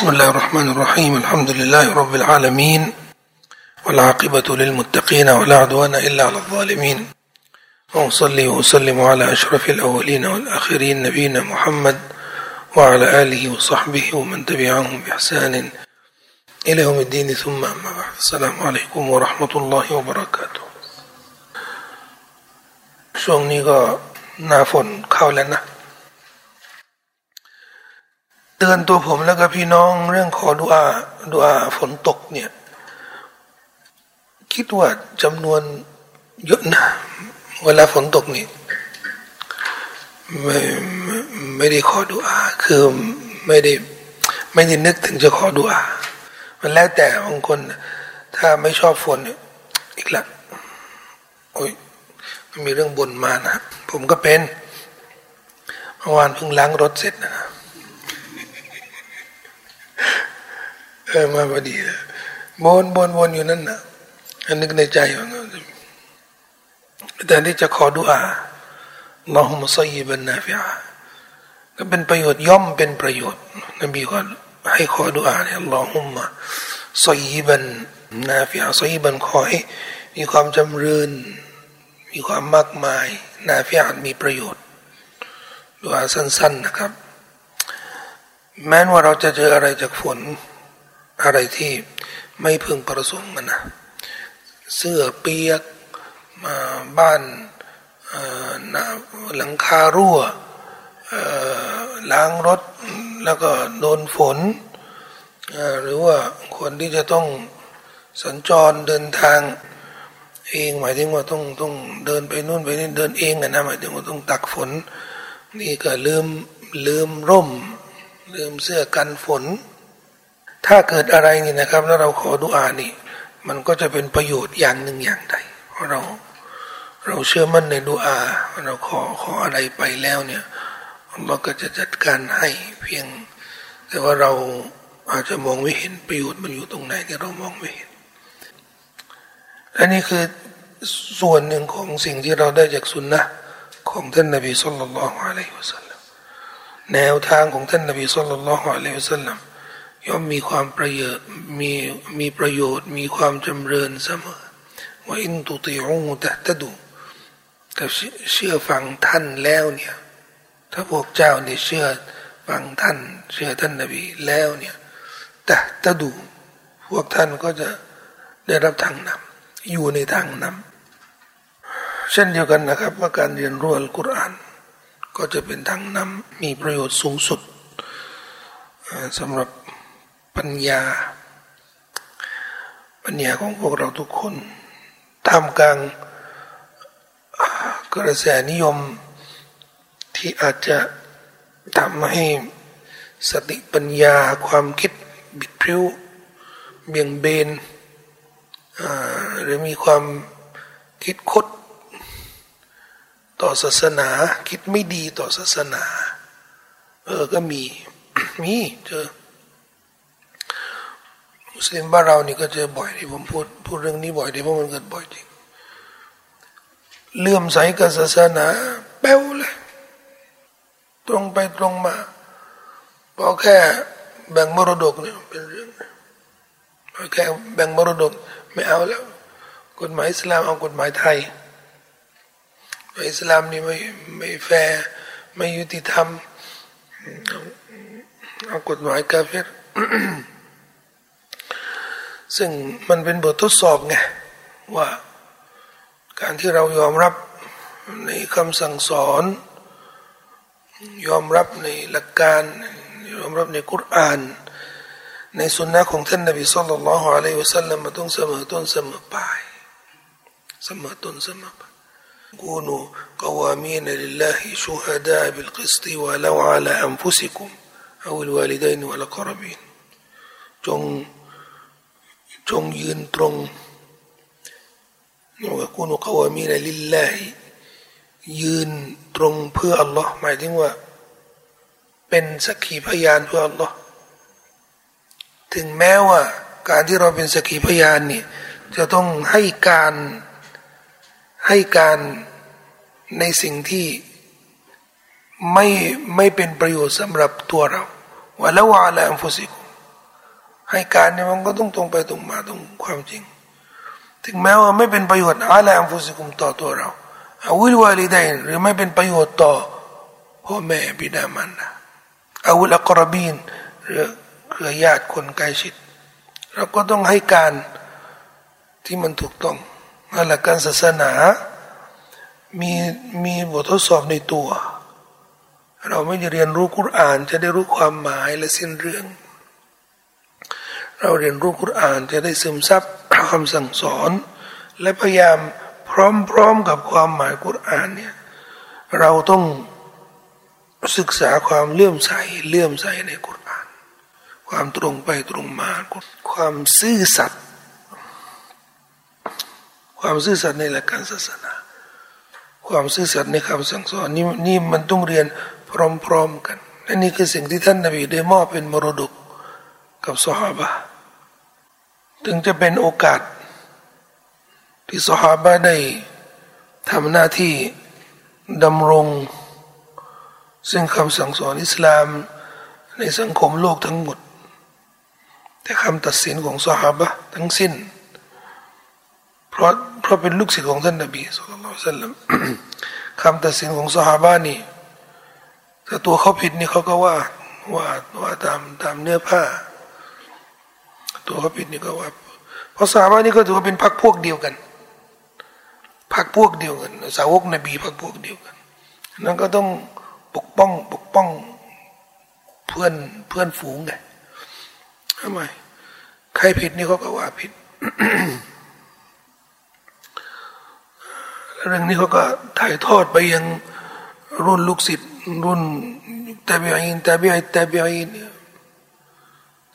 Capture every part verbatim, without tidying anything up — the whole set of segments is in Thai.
بسم الله الرحمن الرحيم الحمد لله رب العالمين والعاقبة للمتقين ولا عدوان إلا على الظالمين وأصلي وأسلم على أشرف الأولين والآخرين نبينا محمد وعلى آله وصحبه ومن تبعهم بإحسان إلى يوم الدين ثم أما بعد السلام عليكم ورحمة الله وبركاته ช่วงนี้ก็หน้าฝนเข้าแล้วนะเตือนตัวผมแล้วก็พี่น้องเรื่องขอดุอาดุอาฝนตกเนี่ยคิดว่าจำนวนเยอะนะเวลาฝนตกนี่ไม่ไม่ได้ขอดุอาคือไม่ได้ไม่ได้นึกถึงจะขอดุอามันแล้วแต่บางคนถ้าไม่ชอบฝนอีกละโอ้ยมีเรื่องบ่นมานะผมก็เป็นเมื่อวานเพิ่งล้างรถเสร็จนะเออมาพอดีเลยบนบนบนอยู่นั่นนะอันนึกในใจว่าแต่ที่จะขอดุอาอัลลอฮุมะซัยยิบันนาฟิอาก็เป็นประโยชน์ย่อมเป็นประโยชน์นบีก็ให้ขอดุอาเนี่ยอัลลอฮุมะซัยยิบันนาฟิอาซัยยิบันขอให้มีความจำเริญมีความมากมายนาฟิอามีประโยชน์ดุอาสั้นๆนะครับแม้ว่าเราจะเจออะไรจากฝนอะไรที่ไม่พึงประสงค์มันนะเสื้อเปียกมาบ้านหลังคารั่วล้างรถแล้วก็โดนฝนหรือว่าคนที่จะต้องสัญจรเดินทางเองหมายถึงว่าต้องต้องเดินไปนู่นไปนี่เดินเองนะหมายถึงว่าต้องตักฝนนี่ก็ลืมลืมร่มลืมเสื้อกันฝนถ้าเกิดอะไรนี่นะครับแล้วเราขอดุอานี่มันก็จะเป็นประโยชน์อย่างหนึ่งอย่างใดเพราะเราเราเชื่อมั่นในดุอาเราขอขออะไรไปแล้วเนี่ยเราก็จะจัดการให้เพียงแต่ว่าเราอาจจะมองไม่เห็นประโยชน์มันอยู่ตรงไหนที่เรามองไม่เห็นอันนี้คือส่วนหนึ่งของสิ่งที่เราได้จากสุนนะของท่านนบีศ็อลลัลลอฮุอะลัยฮิวะซัลลัมแนวทางของท่านนบีศ็อลลัลลอฮุอะลัยฮิวะซัลลัมย่อมมีความประโยชน์มีมีประโยชน์มีความจำเริญเสมอว่าอินตุติอูตะตะดูถ้าเชื่อฟังท่านแล้วเนี่ยถ้าพวกเจ้าเนี่ยเชื่อฟังท่านเชื่อท่านนบีแล้วเนี่ยตะตะดูพวกท่านก็จะได้รับทางนำอยู่ในทางนำเช่นเดียวกันนะครับว่าการเรียนรู้อัลกุรอานก็จะเป็นทางนำมีประโยชน์สูงสุดสำหรับปัญญาปัญญาของพวกเราทุกคนท่ามกลางกระแสนิยมที่อาจจะทำให้สติปัญญาความคิดบิดพลิ้วเบี่ยงเบนหรือมีความคิดคดต่อศาสนาคิดไม่ดีต่อศาสนาเออก็มีมีเจอมุสลิมบ้านเรานี่ก็เจอบ่อยที่ผมพูดพูดเรื่องนี้บ่อยที่เพราะมันเกิดบ่อยจริงเลื่อมใสกับศาสนาแป๊วเลยตรงไปตรงมาพอแค่แบ่งมรดกเนี่ยเป็นเรื่องพอแค่แบ่งมรดกไม่เอาแล้วกฎหมายอิสลามเอากฎหมายไทยอิสลามนี่ไม่ไม่แฟร์ไม่ยุติธรรมเอากฎหมายกาเฟร ซึ่งมันเป็นบททดสอบไงว่าการที่เรายอมรับในคำสั่งสอนยอมรับในหลักการยอมรับในกุรอานในสุนนะของท่านนบีศ็อลลัลลอฮุอะลัยฮิวะซัลลัมมันต้องเสมอต้นเสมอปลายเสมอต้นเสมอปลายกูนูกวามีนะลิลลาฮิชูฮะดาบิลกิสติวะลาอะลาอันฟุซิกุมเอาลูกวาลิดัยน์วะละกอรบีนจงจงยืนตรงนะว่ากูนูกวามีนะลิลลาฮิยืนตรงเพื่ออัลลอฮ์หมายถึงว่าเป็นสักขีพยานเพื่ออัลลอฮ์ถึงแม้ว่าการที่เราเป็นสักขีพยานนี่จะต้องให้การให้การในสิ่งที่ไม่ไม่เป็นประโยชน์สำหรับตัวเราวะลาอะลาอันฟุซิกุม ให้การเนี่ยมันก็ต้องตรงไปตรงมาตรงความจริงถึงแม้ว่าไม่เป็นประโยชน์อาลัยอัมฟุซิกุมต่อตัวเราอาวิลวาลิดัยหรือไม่เป็นประโยชน์ต่อพ่อแม่บิดามารดาอาวิลอักรบีนหรือเครือญาติคนใกล้ชิดเราก็ต้องให้การที่มันถูกต้องนั่นแหละการศาสนามีมีบททดสอบในตัวเราไม่ได้เรียนรู้กุรอานจะได้รู้ความหมายและสิ้นเรื่องเราเรียนรู้กุรอานจะได้ซึมซับคำสั่งสอนและพยายามพร้อมๆกับความหมายกุรอานเนี่ยเราต้องศึกษาความเลื่อมใสเลื่อมใสในกุรอานความตรงไปตรงมาความซื่อสัตย์ความซื่อสัตย์ในหลักการศาสนาความซื่อสัตย์ในคำสั่งสอนนี่นี่มันต้องเรียนพร้อมๆกันและนี่คือสิ่งที่ท่านนบีได้มอบเป็นมรดกกับซอฮาบะถึงจะเป็นโอกาสที่ซอฮาบะได้ทำหน้าที่ดำรงซึ่งคำสั่งสอนอิสลามในสังคมโลกทั้งหมดแต่คำตัดสินของซอฮาบะทั้งสิ้นเพราะเพราะเป็นลูกศิษย์ของท่านนบีศ็อลลัลลอฮุอะลัยฮิวะซัลลัม คำตัดสินของซอฮาบะนี่ถ้าตัวเขาผิดนี่เขาก็ว่าว่าว่าตามตามเนื้อผ้าตัวเขาผิดนี่ก็ว่าเพราะซอฮาบะนี่ก็ถือว่าเป็นพรรคพวกเดียวกันพรรคพวกเดียวกันสาวกนบีพรรคพวกเดียวกันนั่นก็ต้องปกป้องปกป้องเพื่อนเพื่อนฝูงไงทำไมใครผิดนี่เขาก็ว่าผิด เรื่องนี้เขาก็ถ่ายทอดไปยังรุ่นลูกศิษย์รุ่นตาบีอีนตาบีอีนตาบีอีน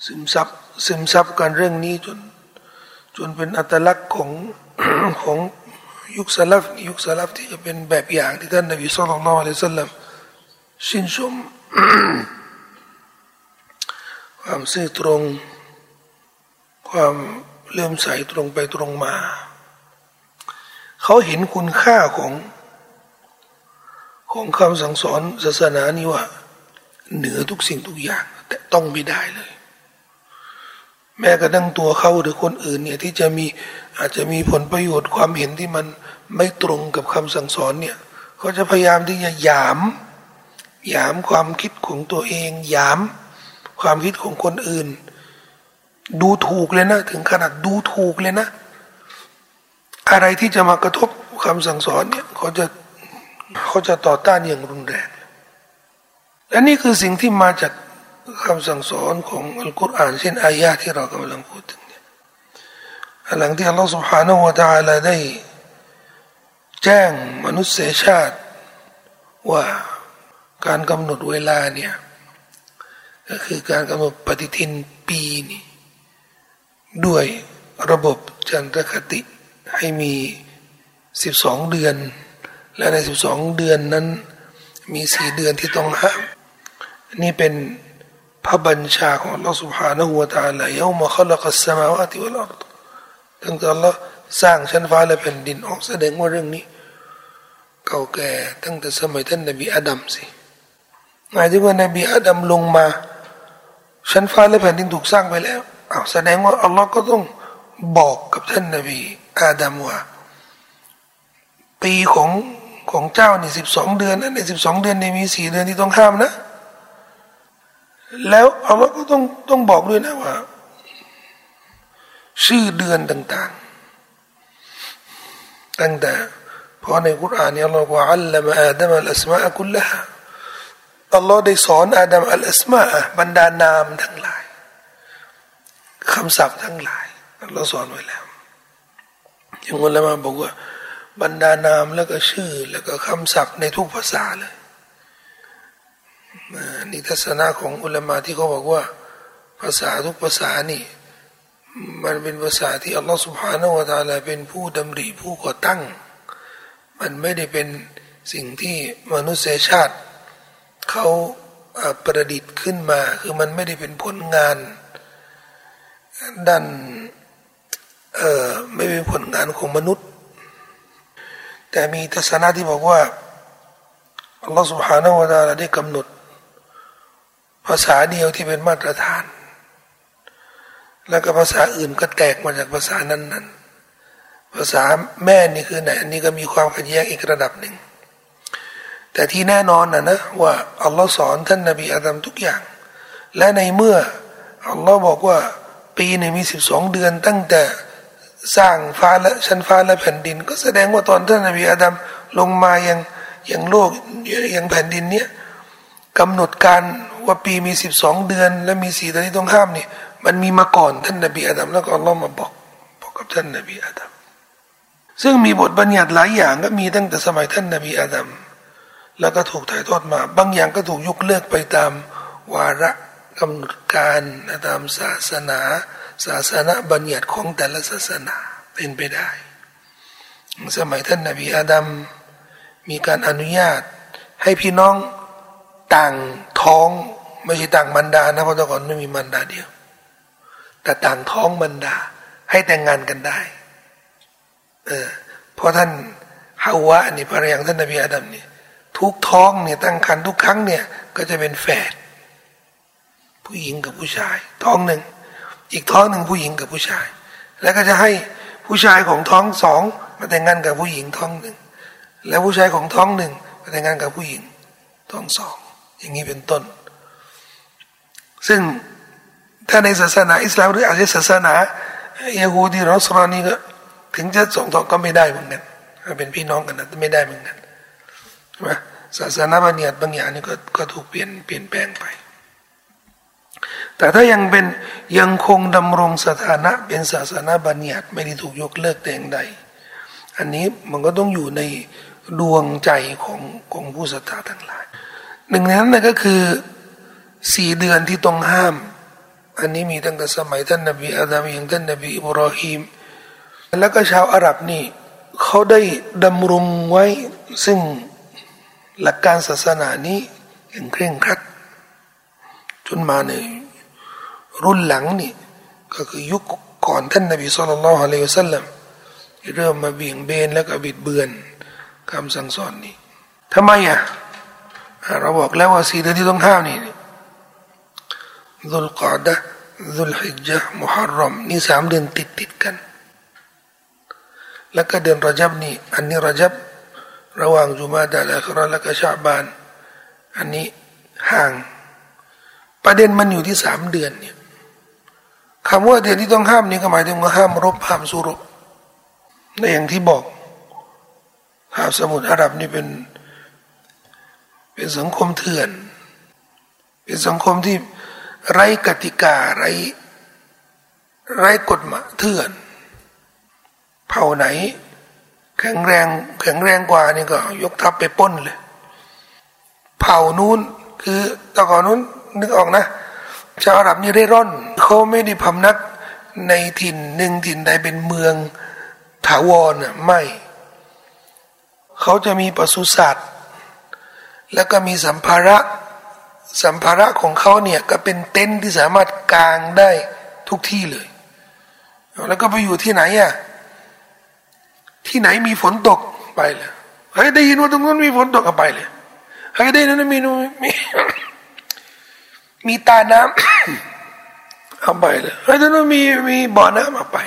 ซึมซับซึมซับกันเรื่องนี้จนจนเป็นอัตลักษณ์ของ ของยุคสลับยุคสลับที่จะเป็นแบบอย่างที่ท่านนบีศ็อลลัลลอฮุอะลัยฮิวะซัลลัมชื่นชม ความซื่อตรงความเลื่อมใสตรงไปตรงมาเขาเห็นคุณค่าของของคำสั่งสอนศาสนานี้ว่าเหนือทุกสิ่งทุกอย่างแต่ต้องไม่ได้เลยแม้กระทั่งตัวเขาหรือคนอื่นเนี่ยที่จะมีอาจจะมีผลประโยชน์ความเห็นที่มันไม่ตรงกับคำสั่งสอนเนี่ยเขาจะพยายามที่จะหยามหยามความคิดของตัวเองหยามความคิดของคนอื่นดูถูกเลยนะถึงขนาดดูถูกเลยนะอะไรที่จะมากระทบคำสั่งสอนเนี่ยเขาจะเขาจะต่อต้านอย่างรุนแรงและนี่คือสิ่งที่มาจากคำสั่งสอนของอัลกุรอานเช่นอายะที่เรากำลังพูดถึงเนี่ยหลังที่อัลลอฮฺ سبحانه และ تعالى ได้แจ้งมนุษยชาติว่าการกำหนดเวลาเนี่ยก็คือการกำหนดปฏิทินปีนี้ด้วยระบบจันทรคติให้มีสิบสองเดือนและในสิบสองเดือนนั้นมีสี่เดือนที่ต้องห้ามนี่เป็นพระบัญชาของอัลเลาะห์ซุบฮานะฮูวะตะอาลายะมะคอลักอัสสมาวาติวัลอัรฎตั้งแต่อัลเลาะห์สร้างชั้นฟ้าและแผ่นดินออกแสดงว่าเรื่องนี้เก่าแก่ตั้งแต่สมัยท่านนบีอาดัมสิหมายถึงว่านบีอาดัมลงมาชั้นฟ้าและแผ่นดินถูกสร้างไปแล้วอ้าวแสดงว่าอัลเลาะห์ก็ต้องบอกกับท่านนบีอาดัมว่าปีของของเจ้านี่สิบสองเดือนนะในสิบสองเดือนนี่มีสี่เดือนที่ต้องห้ามนะแล้วอัลลอฮ์ก็ต้องต้องบอกด้วยนะว่าชื่อเดือนต่างๆตั้งแต่เพราะในกุรอานเนี่ยอัลลอฮ์ว่าอัลลอฮ์มาอาดัมอัลอัสมาคุลละฮ์อัลลอฮ์ได้สอนอาดัมอัลอัสมาบรรดานามทั้งหลายคำศัพท์ทั้งหลายอัลลอฮ์สอนไว้แล้วอย่างอุลามะบอกว่าบรรดานามแล้วก็ชื่อแล้วก็คำศัพท์ในทุกภาษาเลยนี่ทัศนะของอุลามะที่เขาบอกว่าภาษาทุกภาษานี่มันเป็นภาษาที่อัลลอฮฺ سبحانه และ تعالى เป็นผู้ดำริผู้ก่อตั้งมันไม่ได้เป็นสิ่งที่มนุษยชาติเขาประดิษฐ์ขึ้นมาคือมันไม่ได้เป็นผลงานด้านเอ่อไม่เป็นผลงานของมนุษย์แต่มีทัศนะที่บอกว่าอัลลอฮฺ سبحانه และ تعالى ได้กำหนดภาษาเดียวที่เป็นมาตรฐาน แล้วก็ภาษาอื่นก็แตกมาจากภาษานั้นๆภาษาแม่นี่คือไหนอันนี้ก็มีความขัดแย้งอีกระดับหนึ่งแต่ที่แน่นอนนะนะว่าอัลลอฮ์สอนท่านนบีอาดัมทุกอย่างและในเมื่ออัลลอฮ์บอกว่าปีหนึ่งมีสิบสองเดือนตั้งแต่สร้างฟ้าและชั้นฟ้าและแผ่นดินก็แสดงว่าตอนท่านนบีอาดัมลงมายังยังโลกยังแผ่นดินเนี้ยกำหนดการว่าปีมีสิบสองเดือนและมีสี่เดือนที่ต้องห้ามนี่มันมีมาก่อนท่านนบีอาดัมแล้วก็อัลลอฮ์มาบอกบอกกับท่านนบีอาดัมซึ่งมีบทบัญญัติหลายอย่างก็มีตั้งแต่สมัยท่านนบีอาดัมแล้วก็ถูกถ่ายทอดมาบางอย่างก็ถูกยกเลิกไปตามวาระกำหนดการตามศาสนาศาสนาบัญญัติของแต่ละศาสนาเป็นไปได้สมัยท่านนบีอาดัมมีการอนุญาตให้พี่น้องต่างท้องไม่ใช่ต่างบรรดานะเพราะแต่ก่อนไม่มีบรรดาเดียวแต่ต่างท้องบรรดาให้แต่งงานกันได้เออเพราะท่านฮาวะนี่ภรรยาของท่านนบีอาดัมนี่ทุกท้องเนี่ยตั้งครรภ์ทุกครั้งเนี่ยก็จะเป็นแฝดผู้หญิงกับผู้ชายท้องหนึ่งอีกท้องหนึ่งผู้หญิงกับผู้ชายแล้วก็จะให้ผู้ชายของท้องสองมาแต่งงานกับผู้หญิงท้องหนึ่งแล้วผู้ชายของท้องหนึ่งมาแต่งงานกับผู้หญิงท้องสองอย่างนี้เป็นต้นซึ่งถ้าในศาสนาอิสลามหรืออาจจะศาสนายิวดีนัสรานีก็ถึงจะสองท้องก็ไม่ได้เหมือนกันเป็นพี่น้องกันนะไม่ได้เหมือนกันศาสนาบัญญัติบางอย่างนี่ก็ก็ถูกเปลี่ยนเปลี่ยนแปลงไปแต่ถ้ายังเป็นยังคงดำรงสถานะเป็นศาสนาบัญญัติไม่ได้ถูกยกเลิกแต่อย่างใดอันนี้มันก็ต้องอยู่ในดวงใจของของผู้ศรัทธาทั้งหลายหนึ่งในนั้นก็คือสี่เดือนที่ต้องห้ามอันนี้มีตั้งแต่สมัยท่านนบีอาดัมอย่างท่านนบีอิบรอฮีมแล้วก็ชาวอาหรับนี่เขาได้ดำรงไว้ซึ่งหลักการศาสนานี้อย่างเคร่งครัดจนมาในรุ่นหลังนี่ก็คือยุคก่อนท่านนบีศ็อลลัลลอฮุอะลัยฮิวะซัลลัมเริ่มมาเบี่ยงเบนแล้วก็บิดเบือนคำสั่งสอนนี้ทำไมอ่ะเราบอกแล้วว่าสี่เดือนที่ต้องห้ามนี่ซุลกอดะฮ์ซุลฮิจญะฮ์มุฮัรรอมนี่สามเดือนติดติดกันแล้วก็เดือนรอญับนี่อันนี้รอญับระหว่างจุมาดะฮ์อัลอาคิเราะห์และก็ชะอ์บานอันนี้ห่างประเด็นมันอยู่ที่สามเดือนเนี่ยคำว่าเดือนที่ต้องห้ามนี่ก็หมายถึงว่าห้ามรบห้ามสู้รบในอย่างที่บอกคาบสมุทรอาหรับนี่เป็นเป็นสังคมเถื่อนเป็นสังคมที่ไร้กติกาไร้ไร้กฎหมายเถื่อนเผ่าไหนแข็งแรงแข็งแรงกว่านี่ก็ยกทัพไปป้นเลยเผ่านู้นคือตะกอนู้นนึกออกนะชาวอาหรับนี่เร่ร่อนเขาไม่ได้พำนักในถิ่นหนึ่งถิ่นใดเป็นเมืองถาวรอ่ะไม่เขาจะมีปศุสัตว์แล้วก็มีสัมภาระสัมภาระของเขาเนี่ยก็เป็นเต็นท์ที่สามารถกางได้ทุกที่เลยแล้วก็ไปอยู่ที่ไหนอ่ะที่ไหนมีฝนตกไปเลยเฮ้ยได้ยินว่าตรงนั้นมีฝนตกก็ไปเลยเฮ้ยได้ยินนั้นมีมีมีตาน้ำเอาไปเลยเฮ้ยตรงนั้นมีมีบ่อน้ำเอาไป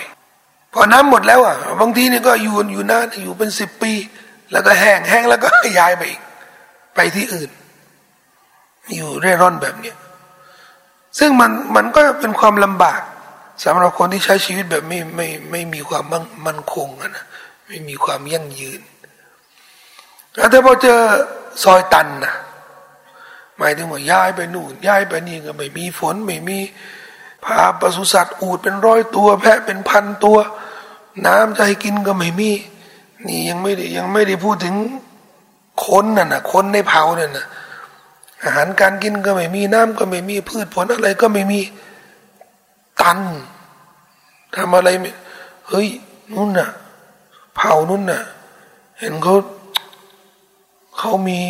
พอน้ำหมดแล้วอ่ะบางทีนี่ก็อยู่อยู่นานอยู่เป็นสิบปีแล้วก็แห้งแห้งแล้วก็ย้ายไปอีกไปที่อื่นอยู่เร่ร่อนแบบเนี้ยซึ่งมันมันก็เป็นความลำบากสำหรับคนที่ใช้ชีวิตแบบไม่ไม่ไม่มีความมั่นคงนะไม่มีความยั่งยืนแล้วถ้าพอเจอซอยตันนะหมายถึงว่าย้ายไปนู่นย้ายไปนี่ก็ไม่มีฝนไม่มีพาปศุสัตว์อูฐเป็นร้อยตัวแพะเป็นพันตัวน้ำจะให้กินก็ไม่มีนี่ยังไม่ได้ยังไม่ได้พูดถึงคนน่ะนะคนในเผาเนี่ยนะอาหารการกินก็ไม่มีน้ำก็ไม่มีพืชผลอะไรก็ไม่มีตันทำอะไรไม่เฮ้ยนู่นน่ะเผานู่นน่ะเห็นเขาเขามี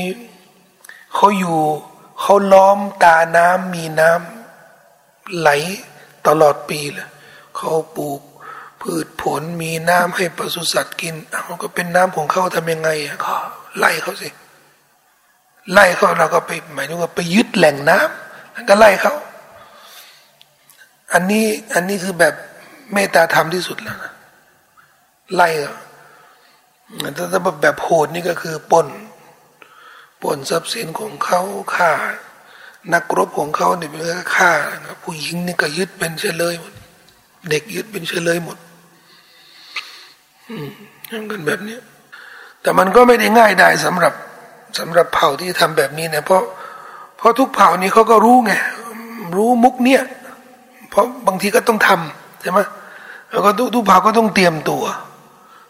เขาอยู่เขาล้อมตาน้ำมีน้ำไหลตลอดปีเลยเขาปลูกพืชผลมีน้ำให้ปศุสัตว์กินเขาก็เป็นน้ำของเขาทำยังไงก็ไล่เขาสิไล่เขาเราก็ไปหมายถึงว่าไปยึดแหล่งน้ำแล้วก็ไล่เขา อันนี้อันนี้คือแบบเมตตาธรรมที่สุดแล้วนะไล่แต่ถ้าแบบโหดนี่ก็คือปล้นปล้นทรัพย์สินของเขาฆ่านักรบของเขาเนี่ยเป็นฆ่าผู้หญิงนี่ก็ยึดเป็นเฉลยหมดเด็กยึดเป็นเฉลยหมดทำกันแบบนี้แต่มันก็ไม่ได้ง่ายได้สำหรับสำหรับเผ่าที่ทำแบบนี้นะเพราะเพราะทุกเผ่านี้เขาก็รู้ไงรู้มุกเนี่ยเพราะบางทีก็ต้องทำใช่ไหมแล้วก็ทุกทุกเผ่าก็ต้องเตรียมตัว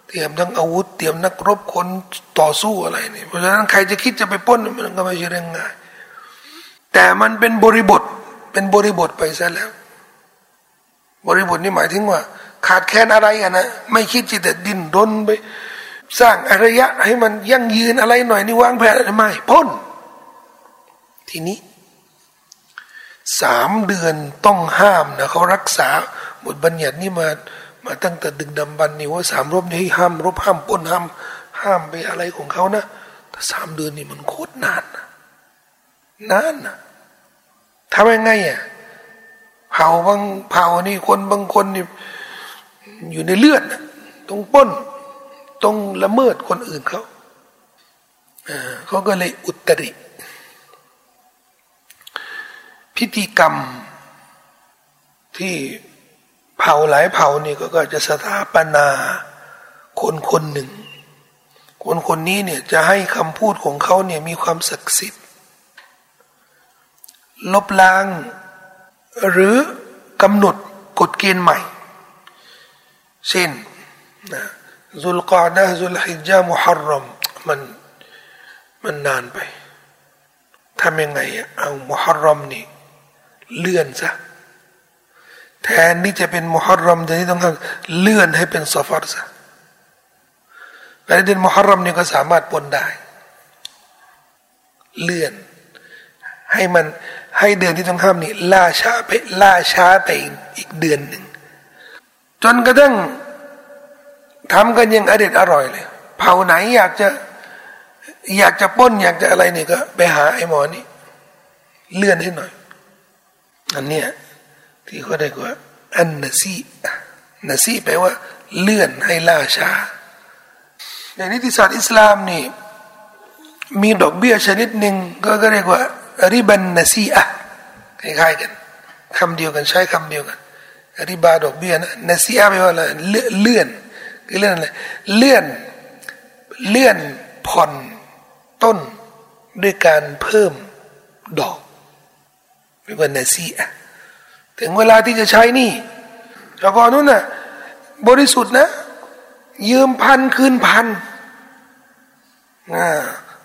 เตรียมทั้งอาวุธเตรียมนักรบคนต่อสู้อะไรนี่เพราะฉะนั้นใครจะคิดจะไปปล้นมันก็ไม่ใช่เรื่องง่ายแต่มันเป็นบริบทเป็นบริบทไปซะแล้วบริบทนี่หมายถึงว่าขาดแคลนอะไรอ่ะนะไม่คิดจะแต่ดิ้นรนไปสร้างอารยะให้มันยั่งยืนอะไรหน่อยนี่วางแผนอะไรไม่พ้นทีนี้สามเดือนต้องห้ามนะเขารักษาบทบัญญัตินี่มามาตั้งแต่ดึกดำบรรพ์นี่ว่าสามรบนี่ห้ามรบห้ามปล้นห้ามห้ามไปอะไรของเขานะแต่สามเดือนนี่มันโคตรนานนะนานนะทำยังไงอ่ะเผาบางเผานี่คนบางคนนี่อยู่ในเลือดนะต้องปล้นต้องละเมิดคนอื่นเขาเขาก็เลยอุตริพิธีกรรมที่เผ่าหลายเผ่านี่ก็จะสถาปนาคนคนหนึ่งคนคนนี้เนี่ยจะให้คำพูดของเขาเนี่ยมีความศักดิ์สิทธิ์ลบล้างหรือกำหนดกฎเกณฑ์ใหม่เช่นนะซุลกอดะฮ์ซุลฮิจญะห์มุฮัรรอมมันมันนานไปทำยังไงเอามุฮัรรอมนี่เลื่อนซะแทนที่จะเป็นมุฮัรรอมเดี๋ยวนี้ต้องเลื่อนให้เป็นซอฟัรซะประเด็นมุฮัรรอมนี่ก็สามารถปนได้เลื่อนให้มันให้เดือนที่ต้องห้ามนี่ล่าช้าไปล่าช้าไปอีกเดือนหนึ่งจนกระทั่งทำกันยังอเด็ดอร่อยเลยเผาไหนอยากจะอยากจะปล้นอยากจะอะไรนี่ก็ไปหาไอ้หมอนี่เลื่อนให้หน่อยอันเนี้ยที่เขาได้กว่าอันนาซีนาซีแปลว่าเลื่อนให้ล่าช้าในนิติศาสตร์อิสลามนี่มีดอกเบี้ยชนิดหนึ่งก็เรียกว่าริบันนาซีอะคล้ายๆกันคำเดียวกันใช้คำเดียวกันริบาดอกเบี้ยนะนาซีอะแปลว่าอะไรเลื่อนเลื่อนอะไรเลื่อนเลื่อนผ่อนต้นด้วยการเพิ่มดอกเรียกว่านาซีอะถึงเวลาที่จะใช้นี่แต่ก่อนนู้นน่ะบริสุทธิ์นะยืมพันคืนพันอ่า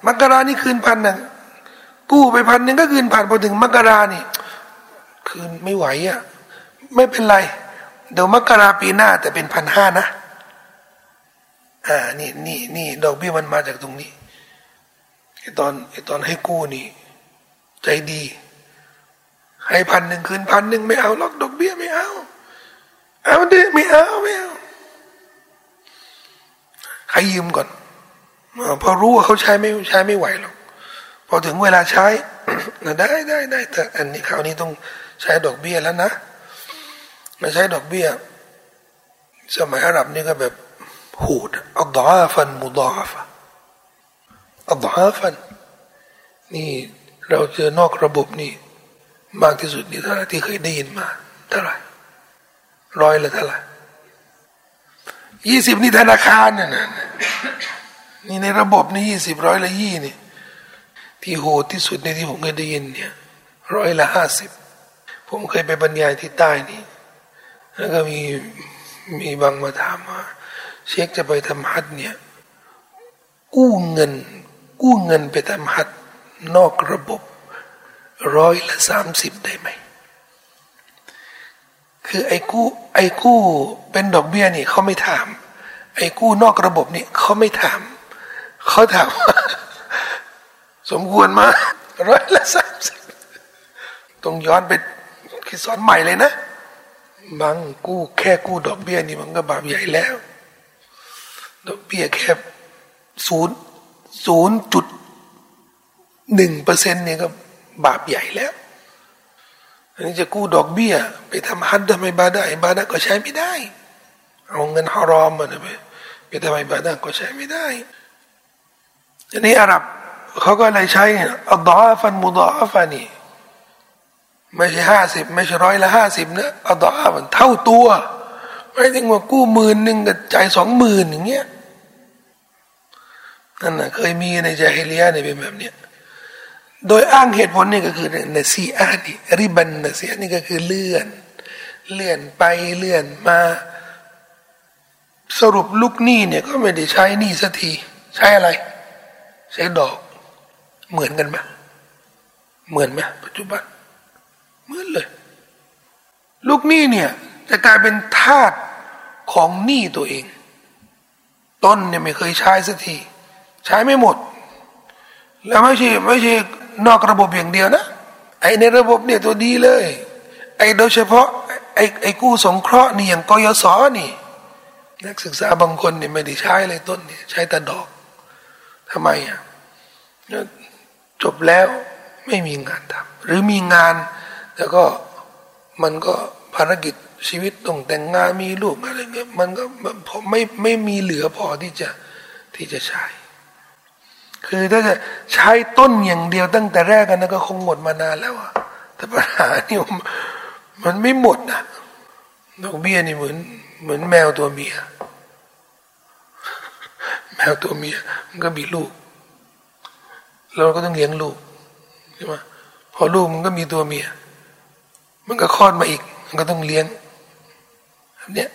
มกรานี่คืนพันนะกู้ไปพันหนึ่งก็คืนพันพอถึงมกรานี่คืนไม่ไหวอ่ะไม่เป็นไรเดี๋ยวมกราปีหน้าแต่เป็นพันห้านะอ่านี่นี่นี่ดอกเบี้ยมันมาจากตรงนี้ไอตอนไอตอนให้กู้นี่ใจดีให้พันหนึ่งคืนพันหนึ่งไม่เอาล็อกดอกเบี้ยไม่เอาเอาดิไม่เอาไม่เอาให้ยืมก่อนพอรู้ว่าเขาใช้ไม่ใช้ไม่ไหวหรอกพอถึงเวลาใช้ ได้ได้ได้แต่อันนี้คราวนี้ต้องใช้ดอกเบี้ยแล้วนะไม่ใช้ดอกเบี้ยสมัยอาหรับนี่ก็แบบโหดอัดอาฟันมุดอาฟะอัดอาฟันนี่เราเจอนอกระบบนี่มากที่สุดนี่เท่าไหร่ที่เคยได้ยินมาเท่าไหร่ร้อยละเท่าไหร่ยี่สิบนี่ธนาคารเนี่ยนะนี่ในระบบนี่ยี่สิบร้อยละยี่นี่ที่โหดที่สุดในที่ผมเคยได้ยินเนี่ยร้อยละห้าสิบผมเคยไปบรรยายที่ใต้นี่แล้วก็มีมีบางมาถามว่าเชคจะไปทำฮัจญ์เนี่ยกู้เงินกู้เงินไปทำฮัจญ์นอกระบบร้อยละสามสิบได้ไหมคือไอ้กู้ไอ้กู้เป็นดอกเบี้ยนี่เขาไม่ถามไอ้กู้นอกระบบนี่เขาไม่ถามเขาถามว่าสมควรมาร้อยละสามสิบต้องย้อนไปคิดสอนใหม่เลยนะบางกู้แค่กู้ดอกเบี้ยนี่มันก็บาปใหญ่แล้วดอกเบี้ยแค่ศูนย์ศูนย์จุดหนึ่งเปอร์เซ็นต์เนี่ยก็บาปใหญ่แล้ว อันนี้จะกู้ดอกเบี้ยไปทำฮัจญ์ทำอิบาดะห์อิบาดะห์ก็ใช้ไม่ได้เอาเงินฮารอมมาไปไปทำอิบาดะห์ก็ใช้ไม่ได้อันนี้อาหรับเขาก็เลยใช้อัฎฎอฟันมุฎอฟะนี่ไม่ใช่ห้าสิบไม่ใช่ร้อยละห้าสิบนะอัฎฎอฟันเท่าตัวไม่ถึงว่ากู้หมื่นหนึ่งกับจ่ายสองหมื่นอย่างเงี้ยนั่นนะเคยมีในญาฮิลิยะห์เนี่ยเป็นแบบเนี้ยโดยอ้างเหตุผลนี่ก็คือนะซีอะห์นี่ริบันนะซีอะห์นี่ก็คือเลื่อนเลื่อนไปเลื่อนมาสรุปลูกหนี้เนี่ยก็ไม่ได้ใช้หนี้สักทีใช้อะไรใช้ดอกเหมือนกันไหมเหมือนไหมปัจจุบันเหมือนเลยลูกหนี้เนี่ยจะกลายเป็นทาสของหนี้ตัวเองต้นเนี่ยไม่เคยใช้สักทีใช้ไม่หมดแล้วไม่ใช่ไม่ใช่นอกระบบอย่างเดียวนะไอในระบบเนี่ยตัวดีเลยไอโดยเฉพาะไอไอกู้สงเคราะห์นี่อย่างกยศนี่นักศึกษาบางคนเนี่ยไม่ได้ใช้เลยต้นเนี่ยใช้แต่ดอกทำไมอ่ะจบแล้วไม่มีงานทำหรือมีงานแล้วก็มันก็ภารกิจชีวิตต้องแต่งงานมีลูกอะไรเงี้ยมันก็ไม่ไม่มีเหลือพอที่จะที่จะใช้คือถ้าจะใช้ต้นอย่างเดียวตั้งแต่แรกกันก็คงหมดมานานแล้วอะแต่ปัญหานี่มันไม่หมดนะดอกเบี้ยนี่เหมือนเหมือนแมวตัวเมียแมวตัวเมียมันก็มีลูกเราก็ต้องเลี้ยงลูกใช่ไหมพอลูกมันก็มีตัวเมียมันก็คลอดมาอีกมันก็ต้องเลี้ยงแบบเนี้ย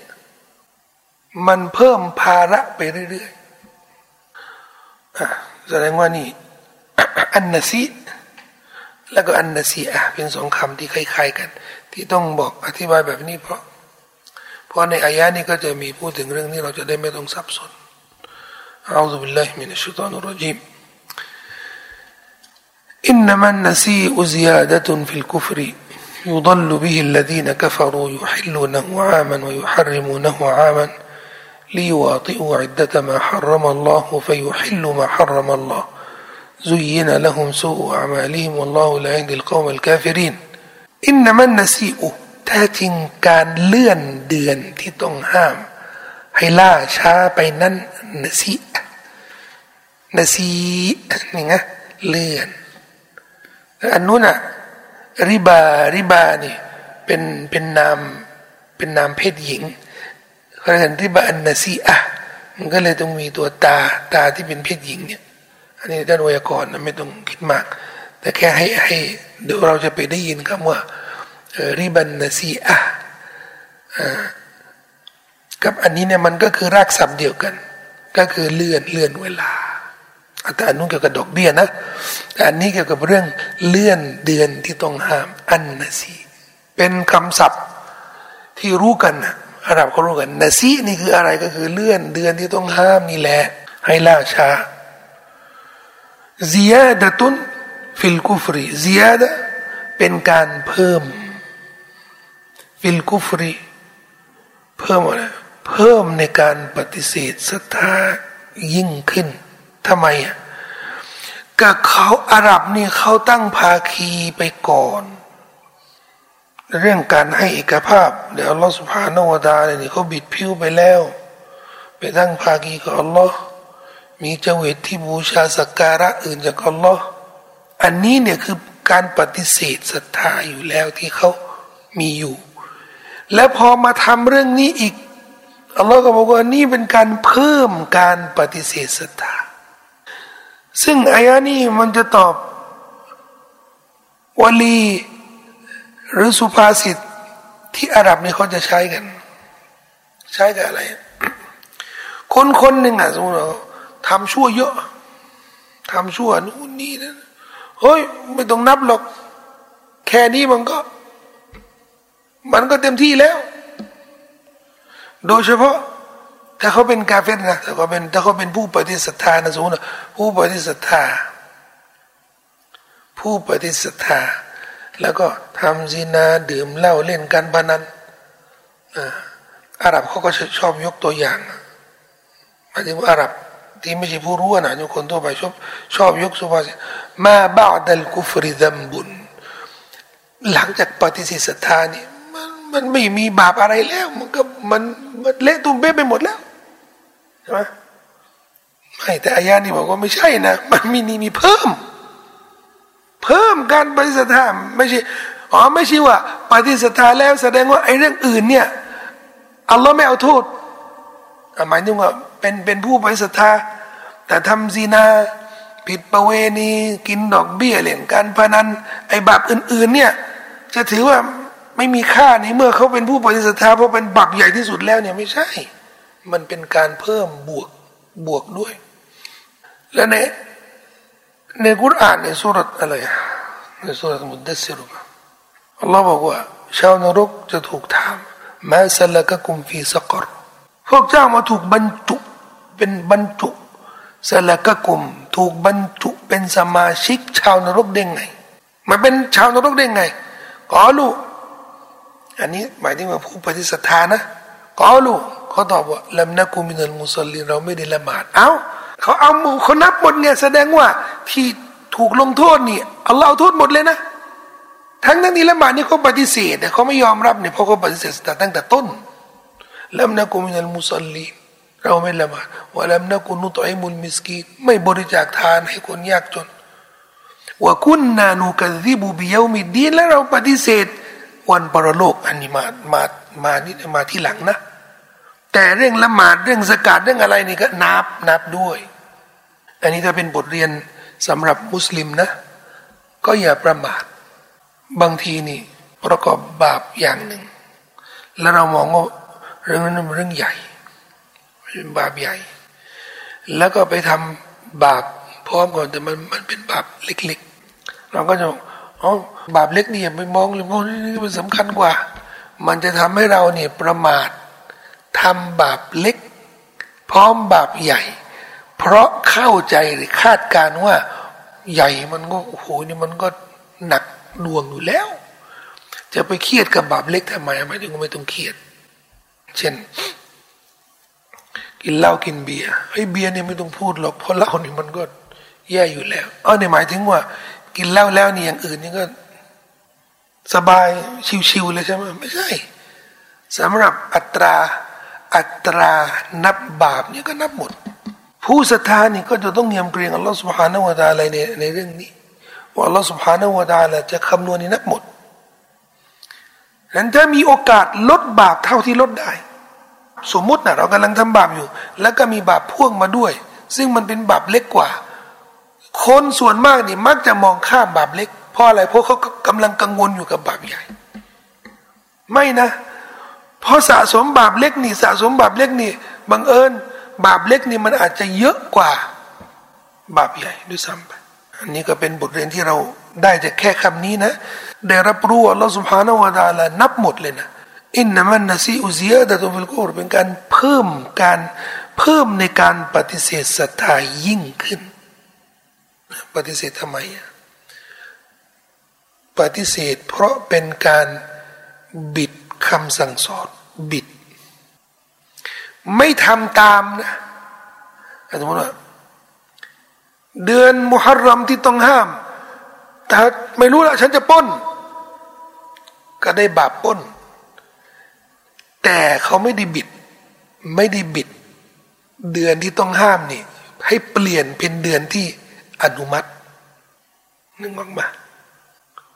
มันเพิ่มภาระไปเรื่อยๆแสดงว่านี่อันนะซีแล้วก็อันนะซีอะห์เป็นสองคำที่คล้ายๆกันที่ต้องบอกอธิบายแบบนี้เพราะเพราะในอายะห์นี้ก็จะมีพูดถึงเรื่องนี้เราจะได้ไม่ต้องสับสนأعوذ بالله من الشيطان الرجيم إنما النسيء زيادة في الكفر يضل به الذين كفروا يحلونه عاما ويحرمونه عاما ليواطئوا عدة ما حرم الله فيحل ما حرم الله زين لهم سوء أعمالهم والله لا يهدي القوم الكافرين إنما النسيء تاتين كان لين دين تي تون هامให้ล่าช้าไปนั่นนะซีนะซีนี่ไงเลื่อนอันนู้นอะริบาริบานี่เป็นเป็นนามเป็นนามเพศหญิงเพราะฉะนั้นริบาอันนะซีอะมันก็เลยต้องมีตัวตาตาที่เป็นเพศหญิงเนี่ยอันนี้ด้านไวยากรณ์นะไม่ต้องคิดมากแต่แค่ให้ให้เดี๋ยวเราจะไปได้ยินคำว่าริบันนะซีอะกับอันนี้เนี่ยมันก็คือรากศัพท์เดียวกันก็คือเลื่อนเลื่อนเวลาแต่อันนู้นเกี่ยวกับดอกเบี้ยนะแต่อันนี้เกี่ยวกับเรื่องเลื่อนเดือนที่ต้องห้ามอันนะซีเป็นคำศัพท์ที่รู้กันนะอาหรับเขารู้กันนะซีนี่คืออะไรก็คือเลื่อนเดือนที่ต้องห้ามนี่แหละให้ล่าช้า زيادة في الكفر زيادة เป็นการเพิ่ม في الكفر เพิ่มอะไรเพิ่มในการปฏิเสธศรัทธายิ่งขึ้นทำไมอ่ะก็เขาอาหรับนี่เขาตั้งภาคีไปก่อนเรื่องการให้เอกภาพเดี๋ยวอัลลอฮฺซุบฮานะฮูวะตะอาลานี่เขาบิดผิวไปแล้วไปตั้งภาคีกับอัลลอฮ์มีเจวิตที่บูชาสักการะอื่นจากอัลลอฮ์อันนี้เนี่ยคือการปฏิเสธศรัทธาอยู่แล้วที่เขามีอยู่และพอมาทำเรื่องนี้อีกอัลลอฮ์ก็บอกว่านี่เป็นการเพิ่มการปฏิเสธศรัทธาซึ่งอายะนี้มันจะตอบวลีหรือสุภาษิตที่อาหรับนี่เขาจะใช้กันใช้กับอะไรคนคนหนึ่งอ่ะสมมติเราทำชั่วเยอะทำชั่วนู่นนี่นั่นเฮ้ยไม่ต้องนับหรอกแค่นี้มันก็มันก็เต็มที่แล้วโดยเฉพาะถ้าเขาเป็นกาเฟรนะถ้าเขาเป็นถ้าเขาเป็นผู้ปฏิเสธนะสมมุติผู้ปฏิเสธผู้ปฏิเสธแล้วก็ทำซินาดื่มเหล้าเล่นการพนันอาหรับเขาก็ชอบยกตัวอย่างหมายถึงอาหรับที่ไม่ใช่ผู้รู้นะทุกคนทั่วไปชอบชอบยกสุภาษิตมาบาดัลกุฟริซัมบุน หลังจากปฏิเสธศรัทธานี่มันมันไม่มีบาปอะไรแล้วมันก็มันมันเละตุ้มเป๊ะไปหมดแล้วใช่ไหมไม่แต่อายะนี่บอกว่าไม่ใช่นะมันมีนี่มีเพิ่มเพิ่มการปฏิเสธศรัทธาไม่ใช่อ๋อไม่ใช่ว่าปฏิเสธศรัทธาแล้วแสดงว่าไอ้เรื่องอื่นเนี่ยอัลลอฮ์ไม่เอาโทษหมายถึงว่าเป็นเป็นผู้ปฏิเสธศรัทธาแต่ทำซีนาผิดประเวณีกินดอกเบี้ยเล่นการพนันไอ้บาปอื่นๆเนี่ยจะถือว่าไม่มีค่าในเมื่อเขาเป็นผู้ปฏิเสธศรัทธาเพราะเป็นบาปใหญ่ที่สุดแล้วเนี่ยไม่ใช่มันเป็นการเพิ่มบวกบวกด้วยและในในกุรอานในสุรษอะไรในสุรษมุดดัสซิรุอัลลอฮ์บอกว่าชาวนรกจะถูกถามมาซะละกะกุมฟีซักรพวกเจ้ามาถูกบรรจุเป็นบรรจุซะละกะกุมถูกบรรจุเป็นสมาชิกชาวนรกได้ไงมาเป็นชาวนรกได้ไงกอลูอันนี้หมายถึงว่าผู้ปฏิเสธศรัทธานะกอลูเขาตอบว่าลัมนะกุมินัลมุศอลลีนเราไม่ได้ละหมาดเอ้าเขาเอาหมู่เขานับหมดเนี่ยแสดงว่าที่ถูกลงโทษนี่อัลลอฮ์เอาโทษหมดเลยนะทั้งทั้งที่ละหมาดนี่เขาปฏิเสธเขาไม่ยอมรับเนี่ยเพราะเขาปฏิเสธศรัทธาตั้งแต่ต้นลัมนะกุมินัลมุศอลลีนเราไม่ละหมาดวะลัมนะกุนุตอิมุลมิสกีนไม่บริจาคทานให้คนยากจนวะกุนนานุกัซซิบุบิยอมิดดีนและเราปฏิเสธวันปรโลกอันนี้มามามานี่มาที่หลังนะแต่เรื่องละหมาดเรื่องสกาดเรื่องอะไรนี่ก็นับนับด้วยอันนี้ถ้าเป็นบทเรียนสำหรับมุสลิมนะก็อย่าประมาทบางทีนี่ประกอบบาปอย่างหนึ่งแล้วเรามองว่าเรื่องนั้นเรื่องใหญ่เป็นบาปใหญ่แล้วก็ไปทำบาปพร้อมก่อนแต่มันมันเป็นบาปเล็กๆเราก็จะอ๋อบาปเล็กนี่อย่าไปมองเลยมองนี่มันสำคัญกว่ามันจะทำให้เราเนี่ยประมาททำบาปเล็กพร้อมบาปใหญ่เพราะเข้าใจหรือคาดการว่าใหญ่มันก็โอ้โหนี่มันก็หนักหน่วงอยู่แล้วจะไปเครียดกับบาปเล็กทำไมไม่ต้องไม่ต้องเครียดเช่นกินเหล้ากินเบียร์ไอ้เบียร์เนี่ยไม่ต้องพูดหรอกเพราะเหล้านี่มันก็แย่อยู่แล้วอ๋อเนี่ยหมายถึงว่ากินเหล้าแล้วนี่อย่างอื่นนี่ก็สบายชิวๆเลยใช่ไหมไม่ใช่สำหรับอัตราอัตรานับบาปเนี่ยก็นับหมดผู้ศรัทธานี่ก็จะต้องยำเกรงอัลลอฮฺ سبحانه และ تعالى ในในเรื่องนี้ว่าอัลลอฮฺ سبحانه และ تعالى จะคำนวณนี่นับหมดนั้นถ้ามีโอกาสลดบาปเท่าที่ลดได้สมมุตินะเรากำลังทำบาปอยู่แล้วก็มีบาปพ่วงมาด้วยซึ่งมันเป็นบาปเล็กกว่าคนส่วนมากนี่มักจะมองข้ามบาปเล็กเพราะอะไรเพราะเขากำลังกังวลอยู่กับบาปใหญ่ไม่นะเพราะสะสมบาปเล็กนี่สะสมบาปเล็กนี่บังเอิญบาปเล็กนี่มันอาจจะเยอะกว่าบาปใหญ่ด้วยซ้ำไปอันนี้ก็เป็นบทเรียนที่เราได้จากแค่คำนี้นะได้รับรู้อัลลอฮฺ سبحانه และ تعالى นับหมดเลยนะอินนามันนะซีอุซิยาดะตุฟิลกุรเป็นการเพิ่มการเพิ่มในการปฏิเสธศรัทธายิ่งขึ้นปฏิเสธทำไมปฏิเสธเพราะเป็นการบิดคำสั่งสอนบิดไม่ทำตามนะสมมติว่าเดือนมุฮัรรอมที่ต้องห้ามแต่ไม่รู้ละฉันจะปล้นก็ได้บาปปล้นแต่เขาไม่ได้บิดไม่ได้บิดเดือนที่ต้องห้ามนี่ให้เปลี่ยนเป็นเดือนที่อนุมัตินึกออกมา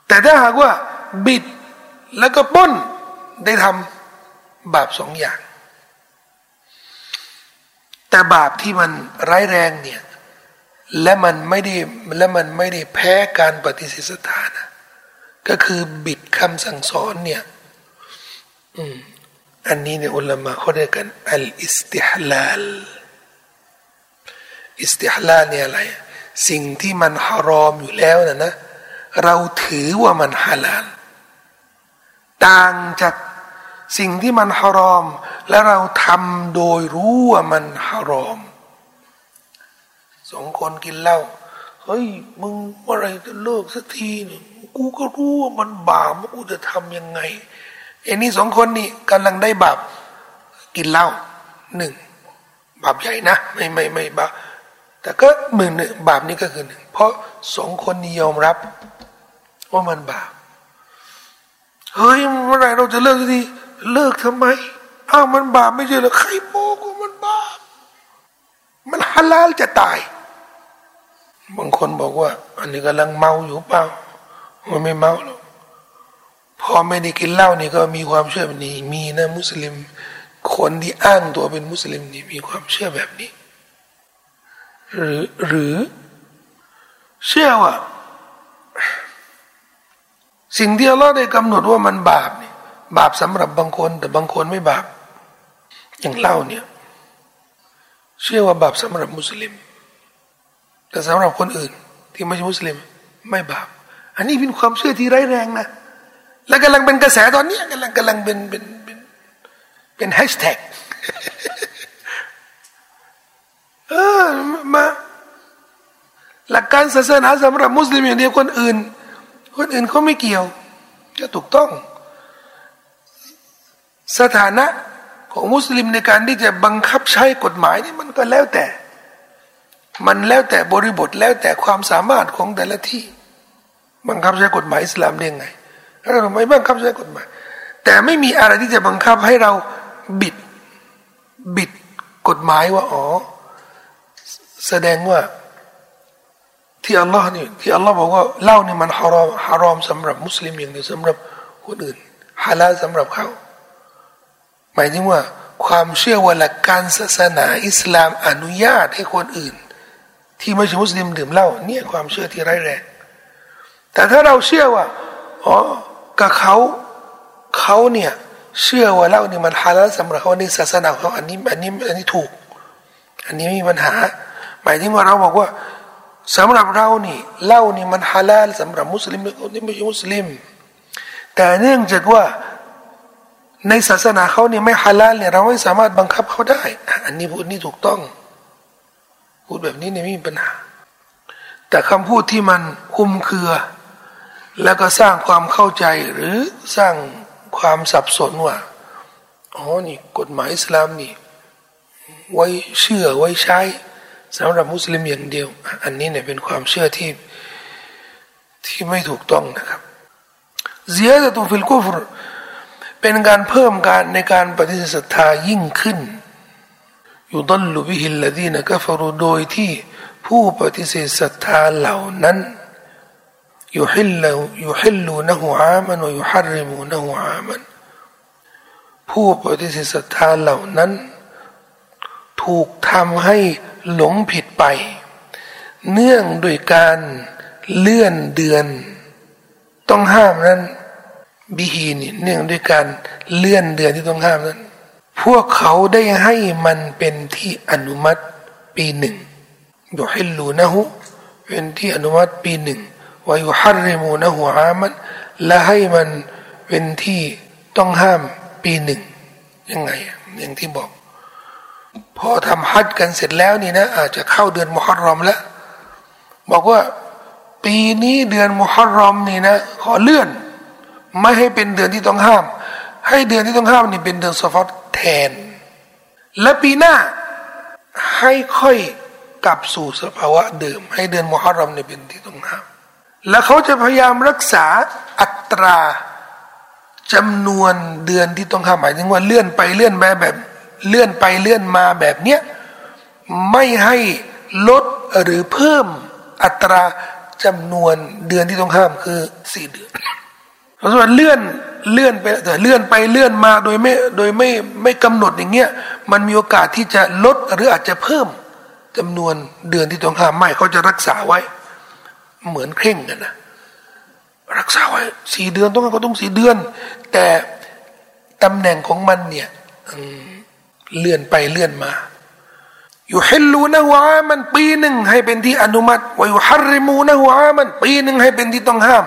แต่ถ้าหากว่าบิดแล้วก็ปล้นได้ทำบาปสองอย่างแต่บาปที่มันร้ายแรงเนี่ยและมันไม่ได้และมันไม่ได้แพ้การปฏิเสธศรัทธานะก็คือบิดคำสั่งสอนเนี่ยอืมอันนี้เนี่ยอุลามะเขาเรียกกันอัลอิสติฮลาลอิสติฮลาลเนี่ยอะไรสิ่งที่มันฮารอมอยู่แล้วนะนะเราถือว่ามันฮาลาลต่างจากสิ่งที่มันฮารอมและเราทำโดยรู้ว่ามันฮารอมสองคนกินเหล้าเฮ้ยมึงเมื่อไรจะเลิกสักทีเนี่ยกูก็รู้ว่ามันบาปกูจะทำยังไงไอ้นี่สองคนนี่กำลังได้บาปกินเหล้าหนึ่งบาปใหญ่นะไม่ไม่ไม่บาปแต่ก็หมื่นหนึ่งบาปนี่ก็คือหนึ่งเพราะสองคนนี้ยอมรับว่ามันบาป เฮ้ยเมื่อไหร่เราจะเลิกดีเลิกทำไมอ้าวมันบาปไม่ใช่หรอใครโม้กูมันบาปมันฮาลาลจะตายบางคนบอกว่าอันนี้กำลังเมาอยู่เปล่ามันไม่เมาหรอกพอไม่ได้กินเหล้านี่ก็มีความเชื่อแบบนี้มีนะมุสลิมคนที่อ้างตัวเป็นมุสลิมนี่มีความเชื่อแบบนี้หรือหรือเชื่อว่าสิ่งที่อัลลอฮ์ได้กำหนดว่ามันบาปนี่บาปสำหรับบางคนแต่บางคนไม่บาปอย่างเหล้าเนี่ยเชื่อว่าบาปสำหรับมุสลิมแต่สำหรับคนอื่นที่ไม่ใช่มุสลิมไม่บาปอันนี้เป็นความเชื่อที่ร้ายแรงนะและกำลังเป็นกระแสตอนนี้กำลังกำลังเป็นเป็นเป็นเป็นแฮชแท็กเออมาหลักการศาสนาสำหรับมุสลิมอย่างเดียวคนอื่นคนอื่นเขาไม่เกี่ยวจะถูกต้องสถานะของมุสลิมในการที่จะบังคับใช้กฎหมายนี่มันก็แล้วแต่มันแล้วแต่บริบทแล้วแต่ความสามารถของแต่ละที่บังคับใช้กฎหมายอิสลามได้ไงเราไม่บังคับใช้กฎหมายแต่ไม่มีอะไรที่จะบังคับให้เราบิดบิดกฎหมายว่าอ๋อแสดงว่าที่อัลลอฮ์นี่ที่อัลลอฮ์บอกว่าเหล้านี่มันฮารอมฮารอมสำหรับมุสลิมอย่างเดียวสำหรับคนอื่นฮาลาลสำหรับเขาหมายถึงว่าความเชื่อว่าหลักการศาสนาอิสลามอนุญาตให้คนอื่นที่ไม่ใช่มุสลิมดื่มเหล้าเนี่ยความเชื่อที่ร้ายแรงแต่ถ้าเราเชื่อว่าอ๋อกับเขาเขาเนี่ยเชื่อว่าเหล้านี่มันฮาลาลสำหรับเขาในศาสนาของเขาอันนี้อันนี้อันนี้ถูกอันนี้ไม่มีปัญหาหมายถึงว่าเราบอกว่าสำหรับเรานี่เหล้านี่มันฮาลาลสำหรับมุสลิมนี่ไม่ใช่มุสลิมแต่เนื่องจากว่าในศาสนาเขาเนี่ยไม่ฮาลาลเนี่ยเราไม่สามารถบังคับเขาได้อันนี้พูดนี่ถูกต้องพูดแบบนี้เนี่ยไม่มีปัญหาแต่คำพูดที่มันคุมเครือแล้วก็สร้างความเข้าใจหรือสร้างความสับสนว่าอ๋อนี่กฎหมายอิสลามนี่ไว้เชื่อไว้ใช้สำหรับมุสลิมอย่างเดียวอันนี้เนี่ยเป็นความเชื่อที่ที่ไม่ถูกต้องนะครับซิยาดะตุฟิลกุฟรเป็นการเพิ่มการในการปฏิเสธศรัทธายิ่งขึ้นยุดัลลุบิฮิลลดีนะกัฟรุโดยที่ผู้ปฏิเสธศรัทธาเหล่านั้นยุฮิลลุยุฮิลลุนะฮุอามันวะยุฮัรริมุนะฮุอามันผู้ปฏิเสธศรัทธาเหล่านั้นถูกทำให้หลงผิดไปเนื่องโดยการเลื่อนเดือนต้องห้ามนั้นบิฮีนี่เนื่องด้วยการเลื่อนเดือนที่ต้องห้ามนั้นพวกเขาได้ให้มันเป็นที่อนุมัติปีหนึ่งยุฮิลลูนะฮุเป็นที่อนุมัติปีหนึ่งวะยุฮัรริมูนะฮุอามันและให้มันเป็นที่ต้องห้ามปีหนึ่งยังไงอย่างที่บอกพอทำฮัจญ์กันเสร็จแล้วนี่นะอาจจะเข้าเดือนมุฮัรรอมแล้วบอกว่าปีนี้เดือนมุฮัรรอมนี่นะขอเลื่อนไม่ให้เป็นเดือนที่ต้องห้ามให้เดือนที่ต้องห้ามนี่เป็นเดือนซอฟอตแทนและปีหน้าให้ค่อยกลับสู่สภาวะเดิมให้เดือนมุฮัรรอมนี่เป็นที่ต้องห้ามและเขาจะพยายามรักษาอัตราจำนวนเดือนที่ต้องห้ามหมายถึงว่าเลื่อนไปเลื่อนมาแบบเลื่อนไปเลื่อนมาแบบเนี้ยไม่ให้ลดหรือเพิ่มอัตราจำนวนเดือนที่ต้องห้ามคือสี่เดือนเพราะฉะนั้นเลื่อนเลื่อนไปแต่เลื่อนไปเลื่อนมาโดยไม่โดยไม่ไม่กำหนดอย่างเงี้ยมันมีโอกาสที่จะลดหรืออาจจะเพิ่มจำนวนเดือนที่ต้องห้ามไม่เขาจะรักษาไว้เหมือนเคร่งกันนะรักษาไว้สี่เดือนต้องเขาต้องสี่เดือนแต่ตำแหน่งของมันเนี่ยเลื่อนไปเลื่อนมาอยู่ฮิลลูนะหัวมันปีหนึ่งให้เป็นที่อนุมัติวะอยู่ฮัรริมูนะหัวมันปีหนึ่งให้เป็นที่ต้องห้าม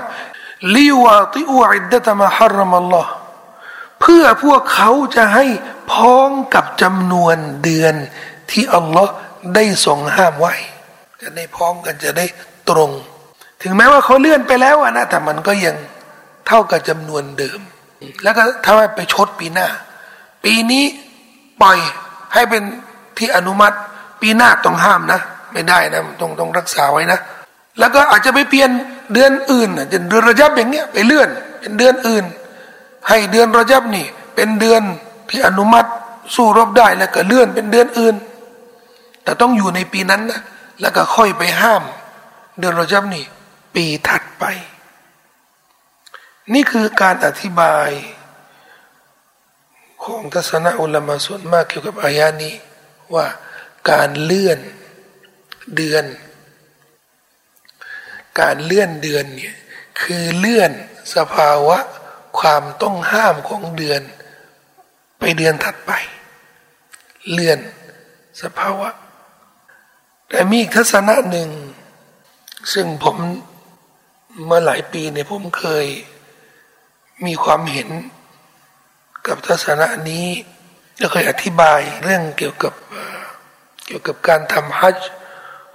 ลิวาติอูอิดดะตะมาฮัรรอมัลลอฮ์เพื่อพวกเขาจะให้พ้องกับจำนวนเดือนที่อัลลอฮ์ได้ทรงห้ามไว้จะได้พ้องกันจะได้ตรงถึงแม้ว่าเขาเลื่อนไปแล้วนะแต่มันก็ยังเท่ากับจำนวนเดิมแล้วก็ทำให้ไปชดปีหน้าปีนี้ปล่อยให้เป็นที่อนุมัติปีหน้าต้องห้ามนะไม่ได้นะต้องต้องรักษาไว้นะแล้วก็อาจจะไปเปลี่ยนเดือนอื่นเดือนระยับอย่างเงี้ยไปเลื่อนเป็นเดือนอื่น ให้เดือนรอญับนี่เป็นเดือนที่อนุมัติสู้รบได้แล้วก็เลื่อนเป็นเดือนอื่นแต่ต้องอยู่ในปีนั้นนะแล้วก็ค่อยไปห้ามเดือนรอญับนี่ปีถัดไปนี่คือการอธิบายของทัศนะอุลามะส่วนมากเกี่ยวกับอายะนี้ว่าการเลื่อนเดือนการเลื่อนเดือนเนี่ยคือเลื่อนสภาวะความต้องห้ามของเดือนไปเดือนถัดไปเลื่อนสภาวะแต่มีอีกทัศนะหนึ่งซึ่งผมเมื่อหลายปีเนี่ยผมเคยมีความเห็นกับทัศนะนี้และเคยอธิบายเรื่องเกี่ยวกับเกี่ยวกับการทำฮัจญ์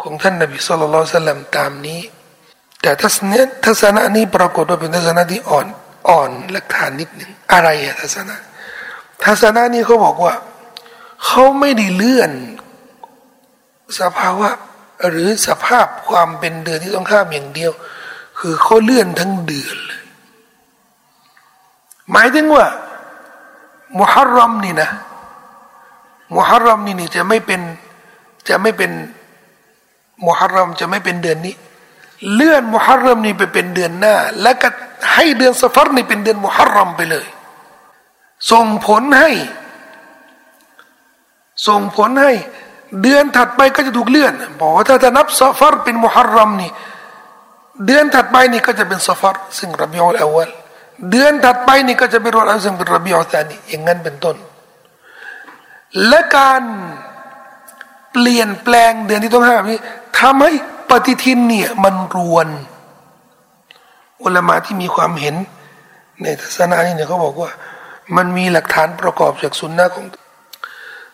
ของท่านนบีศ็อลลัลลอฮุอะลัยฮิวะซัลลัมตามนี้แต่ทัศนะทัศนะนี้ปรากฏว่าเป็นทัศนะที่อ่อนอ่อนหลักฐานนิดหนึ่งอะไรอะทัศนะทัศนะนี้เขาบอกว่าเขาไม่ได้เลื่อนสภาวะหรือสภาพความเป็นเดือนที่ต้องห้ามอย่างเดียวคือเขาเลื่อนทั้งเดือนเลยหมายถึงว่ามุฮัรรอมนี่นะมุฮัรรอมนี่นี่จะไม่เป็นจะไม่เป็นมุฮัรรอมจะไม่เป็นเดือนนี้เลื่อนมุฮัรรอมนี่ไปเป็นเดือนหน้าแล้วก็ให้เดือนซะฟัรนี่เป็นเดือนมุฮัรรอมไปเลยส่งผลให้ส่งผลให้เดือนถัดไปก็จะถูกเลื่อนบอกว่าถ้าจะนับซะฟัรเป็นมุฮัรรอมนี่เดือนถัดไปนี่ก็จะเป็นซะฟัรซึ่งรบีอุลเอาวัลเดือนถัดไปนี่ก็จะเป็นรอมฎอนเป็นรบีอุลซานีอย่างนั้นเป็นต้นและการเปลี่ยนแปลงเดือนที่ต้องห้ามนี้ทำให้ปฏิทินเนี่ยมันรวนอุลามะที่มีความเห็นในทัศนะนี้เนี่ยเขาบอกว่ามันมีหลักฐานประกอบจากสุนนะของ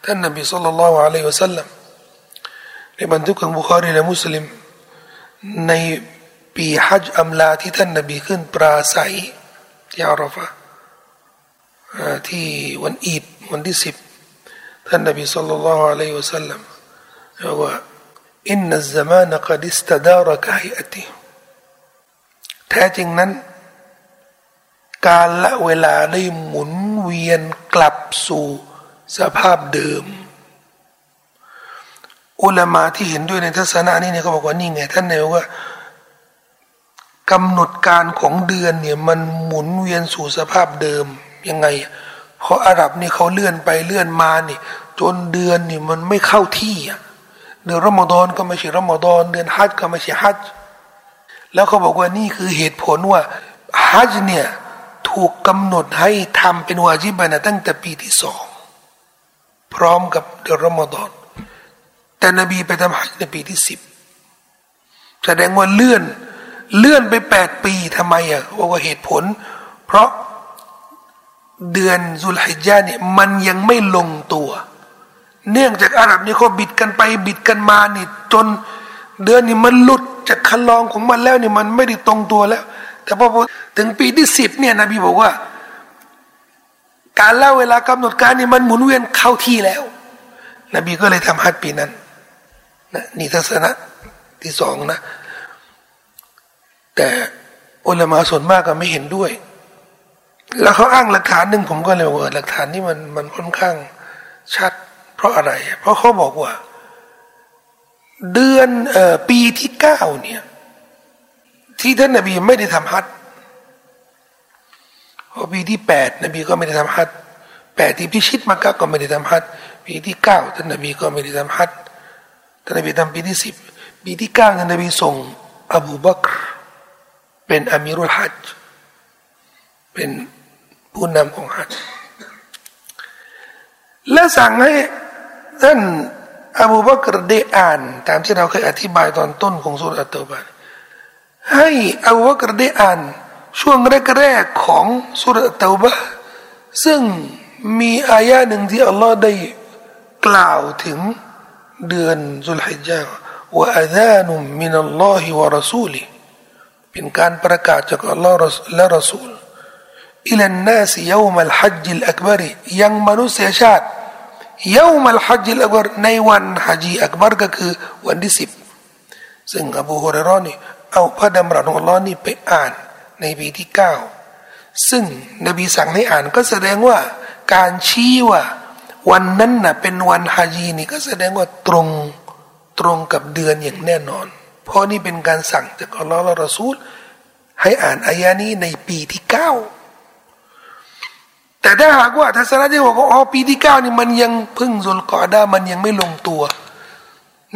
ท่านนบีศ็อลลัลลอฮุอะลัยฮิวะซัลลัมในบันทึกของบุคอรีและมุสลิมในปีฮัจญ์อำลาที่ท่านนบีขึ้นปราศัยที่อาราฟะห์ที่วันอีดวันที่สิบท่านนบีศ็อลลัลลอฮุอะลัยฮิวะซัลลัมบอกว่าอินนัซซะมานกอดิสตะดารกะฮิอะติแท้จริงนั้นกาลและเวลาได้หมุนเวียนกลับสู่สภาพเดิมอุลามะที่เห็นด้วยในทัศนะนี้เนี่ยเขาบอกว่านี่ไงท่านเนี่ยว่ากำหนดการของเดือนเนี่ยมันหมุนเวียนสู่สภาพเดิมยังไงเพราะอาหรับนี่เขาเลื่อนไปเลื่อนมานี่จนเดือนนี่มันไม่เข้าที่เดือนรอมฎอนก็ไม่ใช่รอมฎอนเดือนฮัจญ์ก็ไม่ใช่ฮัจญ์แล้วเขาบอกว่านี่คือเหตุผลว่าฮัจญ์เนี่ยถูกกำหนดให้ทำเป็นวาญิบะนะตั้งแต่ปีที่สองพร้อมกับเดือนรอมฎอนแต่นบีไปทำฮัจญ์ในปีที่สิบแสดงว่าเลื่อนเลื่อนไปแปดปีทำไมอ่ะบอกว่าเหตุผลเพราะเดือนซุลฮิจญะห์เนี่ยมันยังไม่ลงตัวเนื่องจากอาหรับนี่เขาบิดกันไปบิดกันมานี่จนเดือนนี่มันหลุดจากคันลองของมันแล้วนี่มันไม่ได้ตรงตัวแล้วแต่พอถึงปีที่สิบเนี่ยนบีบอกว่าการเล่าเวลากำหนดการนี่มันหมุนเวียนเข้าที่แล้วนบีก็เลยทำฮัจญ์ปีนั้นนะนี่ทัศนะที่สองนะแต่อุลามะส่วนมากก็ไม่เห็นด้วยแล้วเขาอ้างหลักฐานหนึ่งผมก็เลยบอกว่าหลักฐานนี้มันมันค่อนข้างชัดเพราะอะไรเพราะเขาบอกว่าเดือนเอ่อปีที่เก้าเนี่ยที่ท่านนบีไม่ได้ทำฮัจญ์พอปีที่แปดนบีก็ไม่ได้ทำฮัจญ์แปดที่พิชิตมักกะก็ไม่ได้ทำฮัจญ์ปีที่เก้าท่านนบีก็ไม่ได้ทำฮัจญ์ท่านนบีทำปีที่สิบปีที่เก้าท่านนบีส่งอบูบักรเป็นอามีรุลฮัจญ์เป็นผู้นำของฮัจญ์และสั่งให้ท่านอบูบักรได้อ่านตามที่เราเคยอธิบายตอนต้นของซูเราะห์ตะบะให้อบูบักรได้อ่านช่วงแรกๆของซูเราะห์ตะบะซึ่งมีอายะหนึ่งที่อัลลอฮ์ได้กล่าวถึงเดือนซุลฮิจญะห์ว่าอะซานุมินัลลอฮิวะรอซูลิเป็นการประกาศจากอัลลอฮ์และรอซูลอิลันนาสยามอัลฮัจญ์อัลอักบาร์ยังมนุษยชาติยามอัลฮัจญ์อัลอักบาร์ในวันฮัจญ์อักบาร์ก็คือวันที่สิบซึ่งอบูฮุรอยเราะห์นี่เอาพระดำรัสของอัลลอฮ์นี่ไปอ่านในปีที่เก้า ซึ่งนบีสั่งให้อ่านก็แสดงว่าการชี้ว่าวันนั้นน่ะเป็นวันฮาจีนี่ก็แสดงว่าตรงตรงกับเดือนอย่างแน่นอนเพราะนี่เป็นการสั่งจากอัลลอฮ์และรอซูลให้อ่านอายะนี้ในปีที่เก้าแต่ถ้าหากว่าทัศนะที่บอกว่าอ๋อปีที่เก้านี่มันยังพึ่งซุลกอดามันยังไม่ลงตัว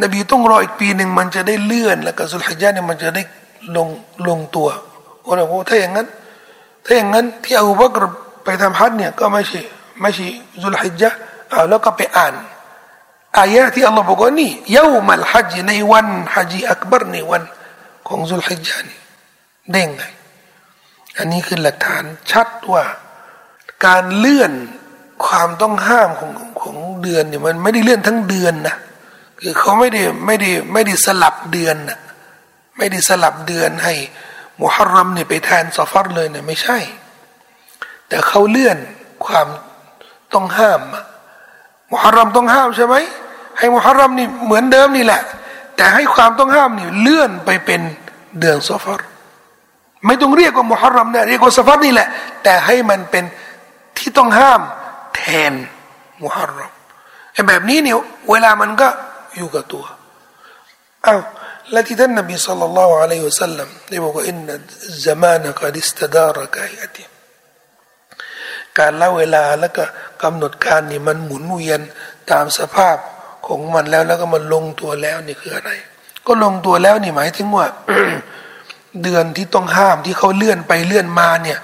นบีต้องรออีกปีหนึ่งมันจะได้เลื่อนแล้วก็ซุลฮิจญะห์เนี่ยมันจะได้ลงลงตัวโอ้โหถ้าอย่างนั้นถ้าอย่างนั้นที่อบูบักรไปทำฮัจญ์เนี่ยก็ไม่ใช่ไม่ใช่ซุลฮิจญะห์เอาแล้วก็ไปอ่านอายะที่อัลลอฮ์บอกว่านี่ยาวมัลฮัจญ์ในวันฮัจญ์อักบัรในวันของซุลฮิจญะห์นี่ได้ไงอันนี้คือหลักฐานชัดว่าการเลื่อนความต้องห้ามของของเดือนเนี่ยมันไม่ได้เลื่อนทั้งเดือนนะคือเขาไม่ได้ไม่ได้ไม่ได้สลับเดือนนะไม่ได้สลับเดือนให้มุฮัรรอมเนี่ยไปแทนซอฟัรเลยเนี่ยไม่ใช่แต่เขาเลื่อนความต้องห้ามมุฮัรรอมต้องห้ามใช่ไหมให้มุฮัรรอมนี่เหมือนเดิมนี่แหละแต่ให้ความต้องห้ามนี่เลื่อนไปเป็นเดือนซอฟัรไม่ต้องเรียกว่ามุฮัรรอมนะเรียกว่าซอฟัรนี่แหละแต่ให้มันเป็นที่ต้องห้ามแทนมุฮัรรอมไอ้แบบนี้เนี่ยเวลามันก็อยู่กับตัวอ้าวและที่ท่านนบีศ็อลลัลลอฮุอะลัยฮิวะซัลลัมได้บอกว่าอินนะซะมานะกอดิสตะดารกะอิติการละเวลาแล้วก็กำหนดการนี่มันหมุนเวียนตามสภาพของมันแล้วแล้วก็มันลงตัวแล้วนี่คืออะไรก็ลงตัวแล้วนี่หมายถึงว่า เดือนที่ต้องห้ามที่เขาเลื่อนไปเลื่อนมาเนี่ย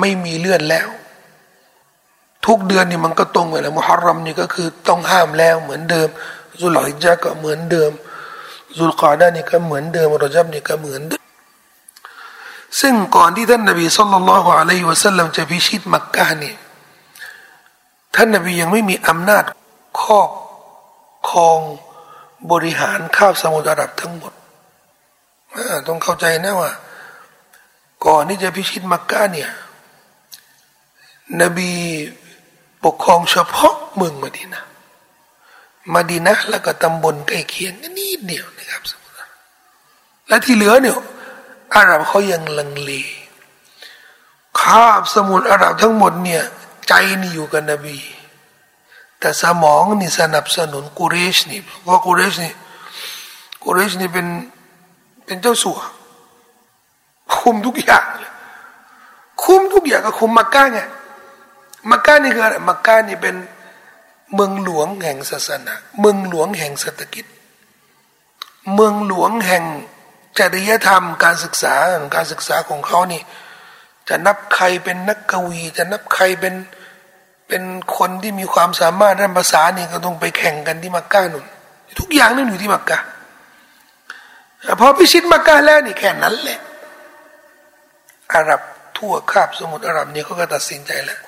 ไม่มีเลื่อนแล้วทุกเดือนนี่มันก็ตรงเลยแหละมุฮัรรอมนี่ก็คือต้องห้ามแล้วเหมือนเดิมซุลฮิจญะห์ก็เหมือนเดิมซุลกออดะห์นี่ก็เหมือนเดิมรอญับนี่ก็เหมือนเดิมซึ่งก่อนที่ท่านนบีศ็อลลัลลอฮุอะลัยฮิวะซัลลัมจะพิชิตมักกะห์นี่ท่านนบียังไม่มีอำนาจครอบครองบริหารคาบสมุทรอาหรับทั้งหมดต้องเข้าใจนะว่าก่อนที่จะพิชิตมักกะห์เนี่ยนบีปกครองเฉพาะเมืองมะดีนะห์มะดีนะห์แล้วก็ตำบลใกล้เคียงนิดเดียวนะครับสมมุติและที่เหลือเนี่ยอาหรับเขายังลังเลคาบสมุทรอาหรับทั้งหมดเนี่ยใจนี่อยู่กับนบีแต่สมองนี่สนับสนุนกุเรชนี่เพราะกุเรชนี่กุเรชนี่เป็นเป็นเจ้าสัวคุมทุกอย่างคุมทุกอย่างก็คุมมักกะห์ไงมักกะห์นี่คืออะไรมักกะห์นี่เป็นเมืองหลวงแห่งศาสนาเมืองหลวงแห่งเศรษฐกิจเมืองหลวงแห่งจริยธรรมการศึกษาการศึกษาของเขานี่จะนับใครเป็นนักกวีจะนับใครเป็นเป็นคนที่มีความสามารถด้านภาษานี่ก็ต้องไปแข่งกันที่มักกะห์นู่นทุกอย่างนั่นอยู่ที่มักกะห์พอพิชิตมักกะห์แล้วนี่แค่นั้นแหละอาหรับทั่วคาบสมุทรอาหรับนี่เขาก็ตัดสินใจแล้ว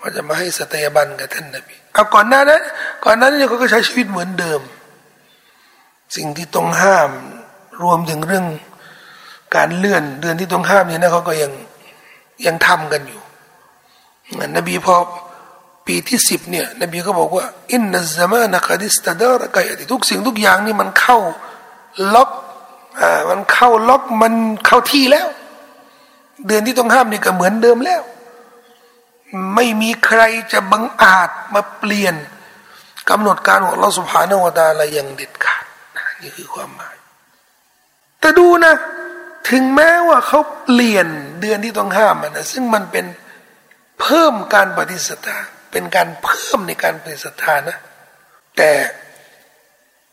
ว่าจะมาให้สัตยาบันกับท่านนบีเอาก่อนหน้านั้นก่อนนั้นเนี่ยเขาก็ใช้ชีวิตเหมือนเดิมสิ่งที่ต้องห้ามรวมถึงเรื่องการเลื่อนเดือนที่ต้องห้ามเนี่ยนะเขาก็ยังยังทำกันอยู่นบีพอปีที่สิบเนี่ยนบีก็บอกว่าอินนัซซะมานะกอดิสตะดารกะอิติทุกสิ่งทุกอย่างนี่มันเข้าล็อกอ่ามันเข้าล็อกมันเข้าที่แล้วเดือนที่ต้องห้ามนี่ก็เหมือนเดิมแล้วไม่มีใครจะบังอาจมาเปลี่ยนกำหนดการของอัลลอฮฺซุบฮานะฮูวะตะอาลาอย่างเด็ดขาดนี่คือความหมายแต่ดูนะถึงแม้ว่าเขาเปลี่ยนเดือนที่ต้องห้ามนะซึ่งมันเป็นเพิ่มการปฏิเสธเป็นการเพิ่มในการปฏิเสธนะแต่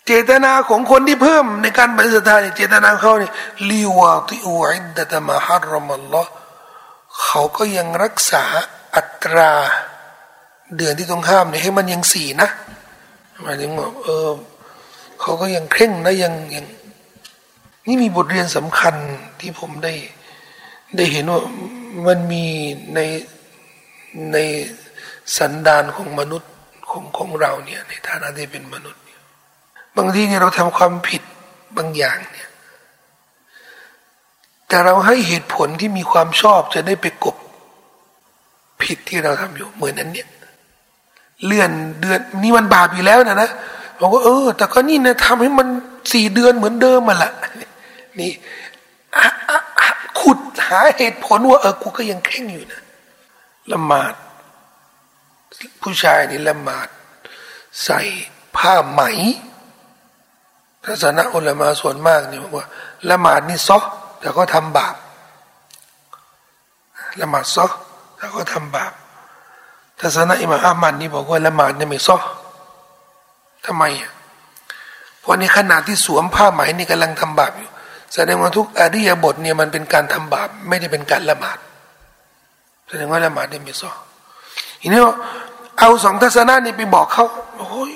เจตนาของคนที่เพิ่มในการปฏิเสธเนี่ยเจตนาเขาเนี่ยลิวาติอูอิดดะตะมาฮัรรอมัลลอฮฺเขาก็ยังรักษาอัตราเดือนที่ต้องห้ามเนี่ยให้มันยังสี่นะหมายถึงว่าเออเขาก็ยังเคร่งนะยังยังนี่มีบทเรียนสำคัญที่ผมได้ได้เห็นว่ามันมีในในสันดานของมนุษย์ของของเราเนี่ยในฐานะที่เป็นมนุษย์เนี่ยบางทีเนี่ยเราทำความผิดบางอย่างเนี่ยแต่เราให้เหตุผลที่มีความชอบจะได้ไปกบผิดที่เราทำอยู่เหมือนนั้นเนี่ยเลื่อนเดือนนี่มันบาปอยู่แล้วนะนะบอกว่าเออแต่ก็นี่นะทำให้มันสี่เดือนเหมือนเดิมมาละนี่ขุดหาเหตุผลว่าเออกูก็ยังแข็งอยู่นะ ละหมาดผู้ชายนี่ละหมาดใส่ผ้าไหมทัศนะอุลามะส่วนมากนี่บอกว่าละหมาดนี่ซอแต่ก็ทำบาปละหมาดซอแล้วก็ทำบาปทัศนะอิหม่ามอามัดนี่บอกว่าละหมาดนี่ไม่ซอทำไมเพราะในขณะที่สวมผ้าไหมนี่กำลังทำบาปอยู่แสดงว่าทุกอริยบทเนี่ยมันเป็นการทำบาปไม่ได้เป็นการละหมาดแสดงว่าละหมาดนี่ไม่ซอทีนี้เอาสองทัศนะนี่ไปบอกเขาโอ้ย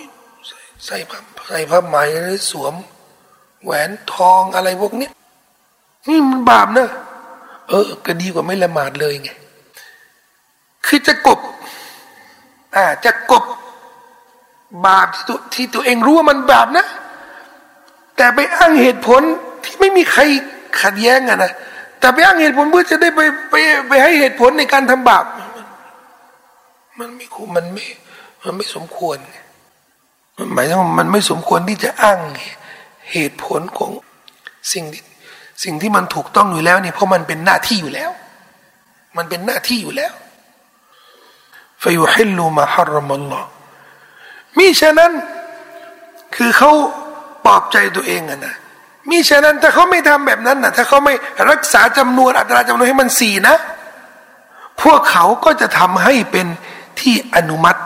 ใส่ผ้าใส่ผ้าไหมหรือสวมแหวนทองอะไรพวกนี้นี่มันบาปนะเออก็ดีกว่าไม่ละหมาดเลยไงคือจะกบอ่าจะกบบาปที่ตัวที่ตัวเองรู้ว่ามันบาปนะแต่ไปอ้างเหตุผลที่ไม่มีใครขัดแย้งอ่ะนะแต่ไปอ้างเหตุผลเพื่อจะได้ไปไปไปให้เหตุผลในการทำบาปมันไม่คุ้มมันไม่มันไม่สมควรไงมันหมายถึงมันไม่สมควรที่จะอ้างเหตุผลของสิ่งที่สิ่งที่มันถูกต้องอยู่แล้วนี่เพราะมันเป็นหน้าที่อยู่แล้วมันเป็นหน้าที่อยู่แล้วฟะยุฮิลลุมาฮะรอมัลลอฮ์มิฉะนั้นคือเขาปลอบใจตัวเองอ่ะนะมิฉะนั้นถ้าเขาไม่ทำแบบนั้นนะถ้าเขาไม่รักษาจำนวนอัตราจำนวนให้มันสี่นะพวกเขาก็จะทำให้เป็นที่อนุมัติ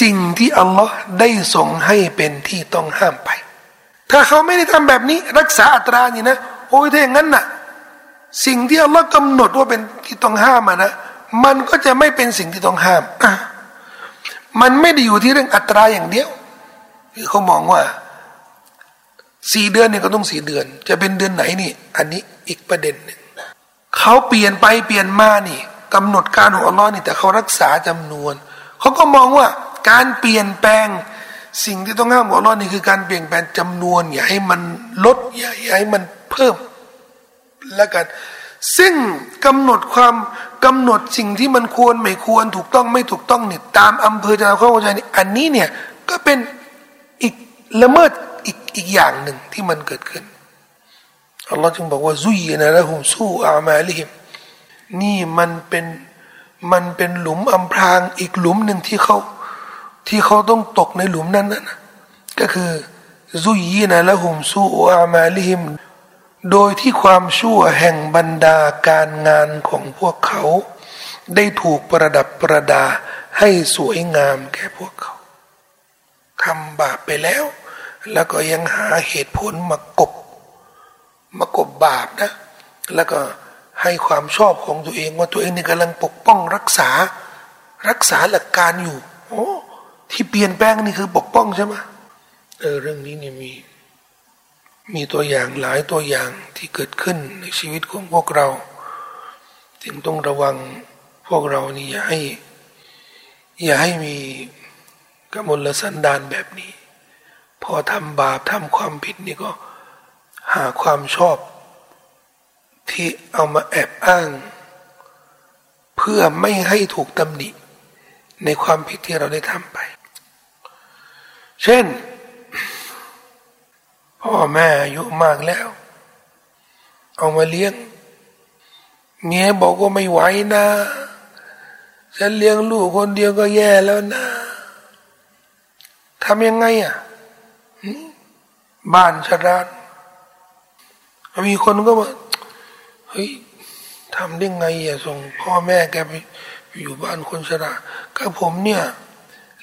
สิ่งที่อัลลอฮ์ได้ส่งให้เป็นที่ต้องห้ามไปถ้าเขาไม่ได้ทำแบบนี้รักษาอัตรานี่นะโอ้ยถ้าอย่างนั้นนะสิ่งที่อัลลอฮ์กำหนดว่าเป็นที่ต้องห้ามอ่ะนะมันก็จะไม่เป็นสิ่งที่ต้องห้ามมันไม่ได้อยู่ที่เรื่องอัตราอย่างเดียวคือเขามองว่าสี่เดือนเนี่ยก็ต้องสี่เดือนจะเป็นเดือนไหนนี่อันนี้อีกประเด็นหนึ่งเขาเปลี่ยนไปเปลี่ยนมานี่กำหนดการของอัลลอฮ์นี่แต่เขารักษาจำนวนเขาก็มองว่าการเปลี่ยนแปลงสิ่งที่ต้องห้ามของอัลลอฮ์นี่คือการเปลี่ยนแปลงจำนวนอย่าให้มันลดอย่าให้มันเพิ่มแล้วกันซึ่งกำหนดความกำหนดสิ่งที่มันควรไม่ควรถูกต้องไม่ถูกต้องนี่ตามอำเภอใจเข้าใจนี่อันนี้เนี่ยก็เป็นอีกละเมิดอีกอีกอย่างหนึ่งที่มันเกิดขึ้นอัลลอฮ์จึงบอกว่าซุยนะละฮุมซูอามาลิฮิมนี่มันเป็นมันเป็นหลุมอำพรางอีกหลุมหนึ่งที่เขาที่เขาต้องตกในหลุมนั้นนะก็คือซุยนะละฮุมซูอามาลิฮิมโดยที่ความชั่วแห่งบรรดาการงานของพวกเขาได้ถูกประดับประดาให้สวยงามแก่พวกเขาทำบาปไปแล้วแล้วก็ยังหาเหตุผลมากบมากบบาปนะแล้วก็ให้ความชอบของตัวเองว่าตัวเองนี่กำลังปกป้องรักษารักษาหลักการอยู่โอ้ที่เปลี่ยนแปลงนี่คือปกป้องใช่ไหมเออเรื่องนี้เนี่ยมีมีตัวอย่างหลายตัวอย่างที่เกิดขึ้นในชีวิตของพวกเราจึงต้องระวังพวกเรานี่อย่าให้อย่าให้มีกมลสันดานแบบนี้พอทำบาปทำความผิดนี่ก็หาความชอบที่เอามาแอบอ้างเพื่อไม่ให้ถูกตำหนิในความผิดที่เราได้ทำไปเช่นพ่อแม่อายุมากแล้วเอามาเลี้ยงเมียบอกว่าไม่ไหวนะฉันเลี้ยงลูกคนเดียวก็แย่แล้วนะทำยังไงอ่ะบ้านชราดมีคนก็ว่าเฮ้ยทำได้ไงอ่ะส่งพ่อแม่แกไปอยู่บ้านคนชราดก็ผมเนี่ย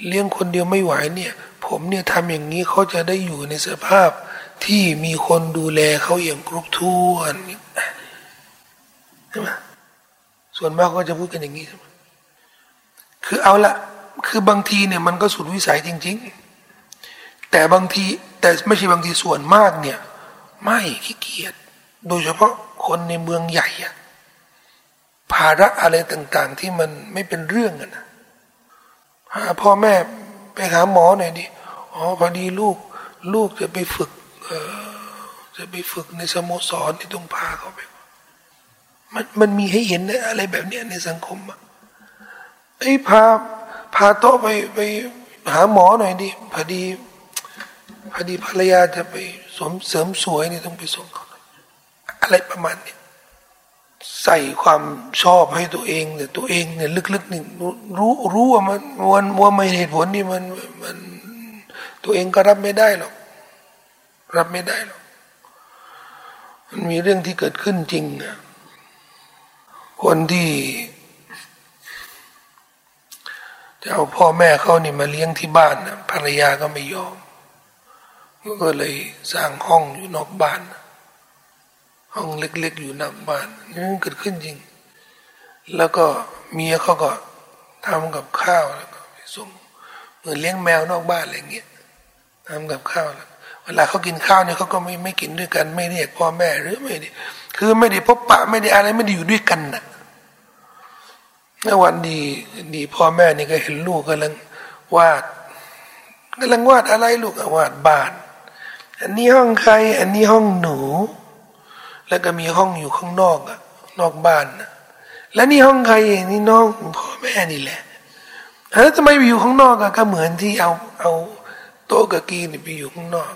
เลี้ยงคนเดียวไม่ไหวเนี่ยผมเนี่ยทำอย่างนี้เขาจะได้อยู่ในสภาพที่มีคนดูแลเขาอย่างครบถ้วนใช่ไหมส่วนมากก็จะพูดกันอย่างนี้ใช่ไหมคือเอาละคือบางทีเนี่ยมันก็สุดวิสัยจริงๆแต่บางทีแต่ไม่ใช่บางทีส่วนมากเนี่ยไม่ขี้เกียจโดยเฉพาะคนในเมืองใหญ่อะภาระอะไรต่างๆที่มันไม่เป็นเรื่องอะนะหาพ่อแม่ไปหาหมอหน่อยดิอ๋อพอดีลูกลูกจะไปฝึกเอ่อจะไปฝึกในสโมสรที่ต้องพาเขาไปมันมันมีให้เห็นอะไรแบบเนี้ยในสังคมอ่ะไอ้พาพาโต๊ะไปไปหาหมอหน่อยดิพอดีพอดีภรรยาจะไปเสริมสวยนี่ต้องไปส่งเขาอะไรประมาณเนี้ย ใส่ความชอบให้ตัวเองแต่ตัวเองเนี่ยลึกๆนี่รู้รู้ว่ามันวันว่าไม่เหตุผลนี่มันมันตัวเองก็รับไม่ได้หรอกรับไม่ได้หรอกมันมีเรื่องที่เกิดขึ้นจริงนะคนที่จะเอาพ่อแม่เขานี่มาเลี้ยงที่บ้านนะภรรยาก็ไม่ยอมก็เลยสร้างห้องอยู่นอกบ้านห้องเล็กๆอยู่นอกบ้านนี่มันเกิดขึ้นจริงแล้วก็เมียเขาก็ทำกับข้าวแล้วก็ไปส่งเหมือนเลี้ยงแมวนอกบ้านอะไรเงี้ยทำกับข้าวแล้วเวลาเขากินข้าวเนี่ยเขาก็ไม่ไม่กินด้วยกันไม่เรียกพ่อแม่หรือไม่เนี่ยคือไม่ได้พบปะไม่ได้อะไรไม่ได้อยู่ด้วยกันนะแล้ววันดีดีพ่อแม่นี่ก็เห็นลูกกำลังวาดกำลังวาดอะไรลูกวาดบ้านอันนี้ห้องใครอันนี้ห้องหนูแล้วก็มีห้องอยู่ข้างนอกอะนอกบ้านนะแล้วนี่ห้องใครนี่น้องพ่อแม่นี่แหละแล้วทำไมอยู่ข้างนอกอะก็เหมือนที่เอาเอาโต๊ะกับกีนี่ไปอยู่ข้างนอก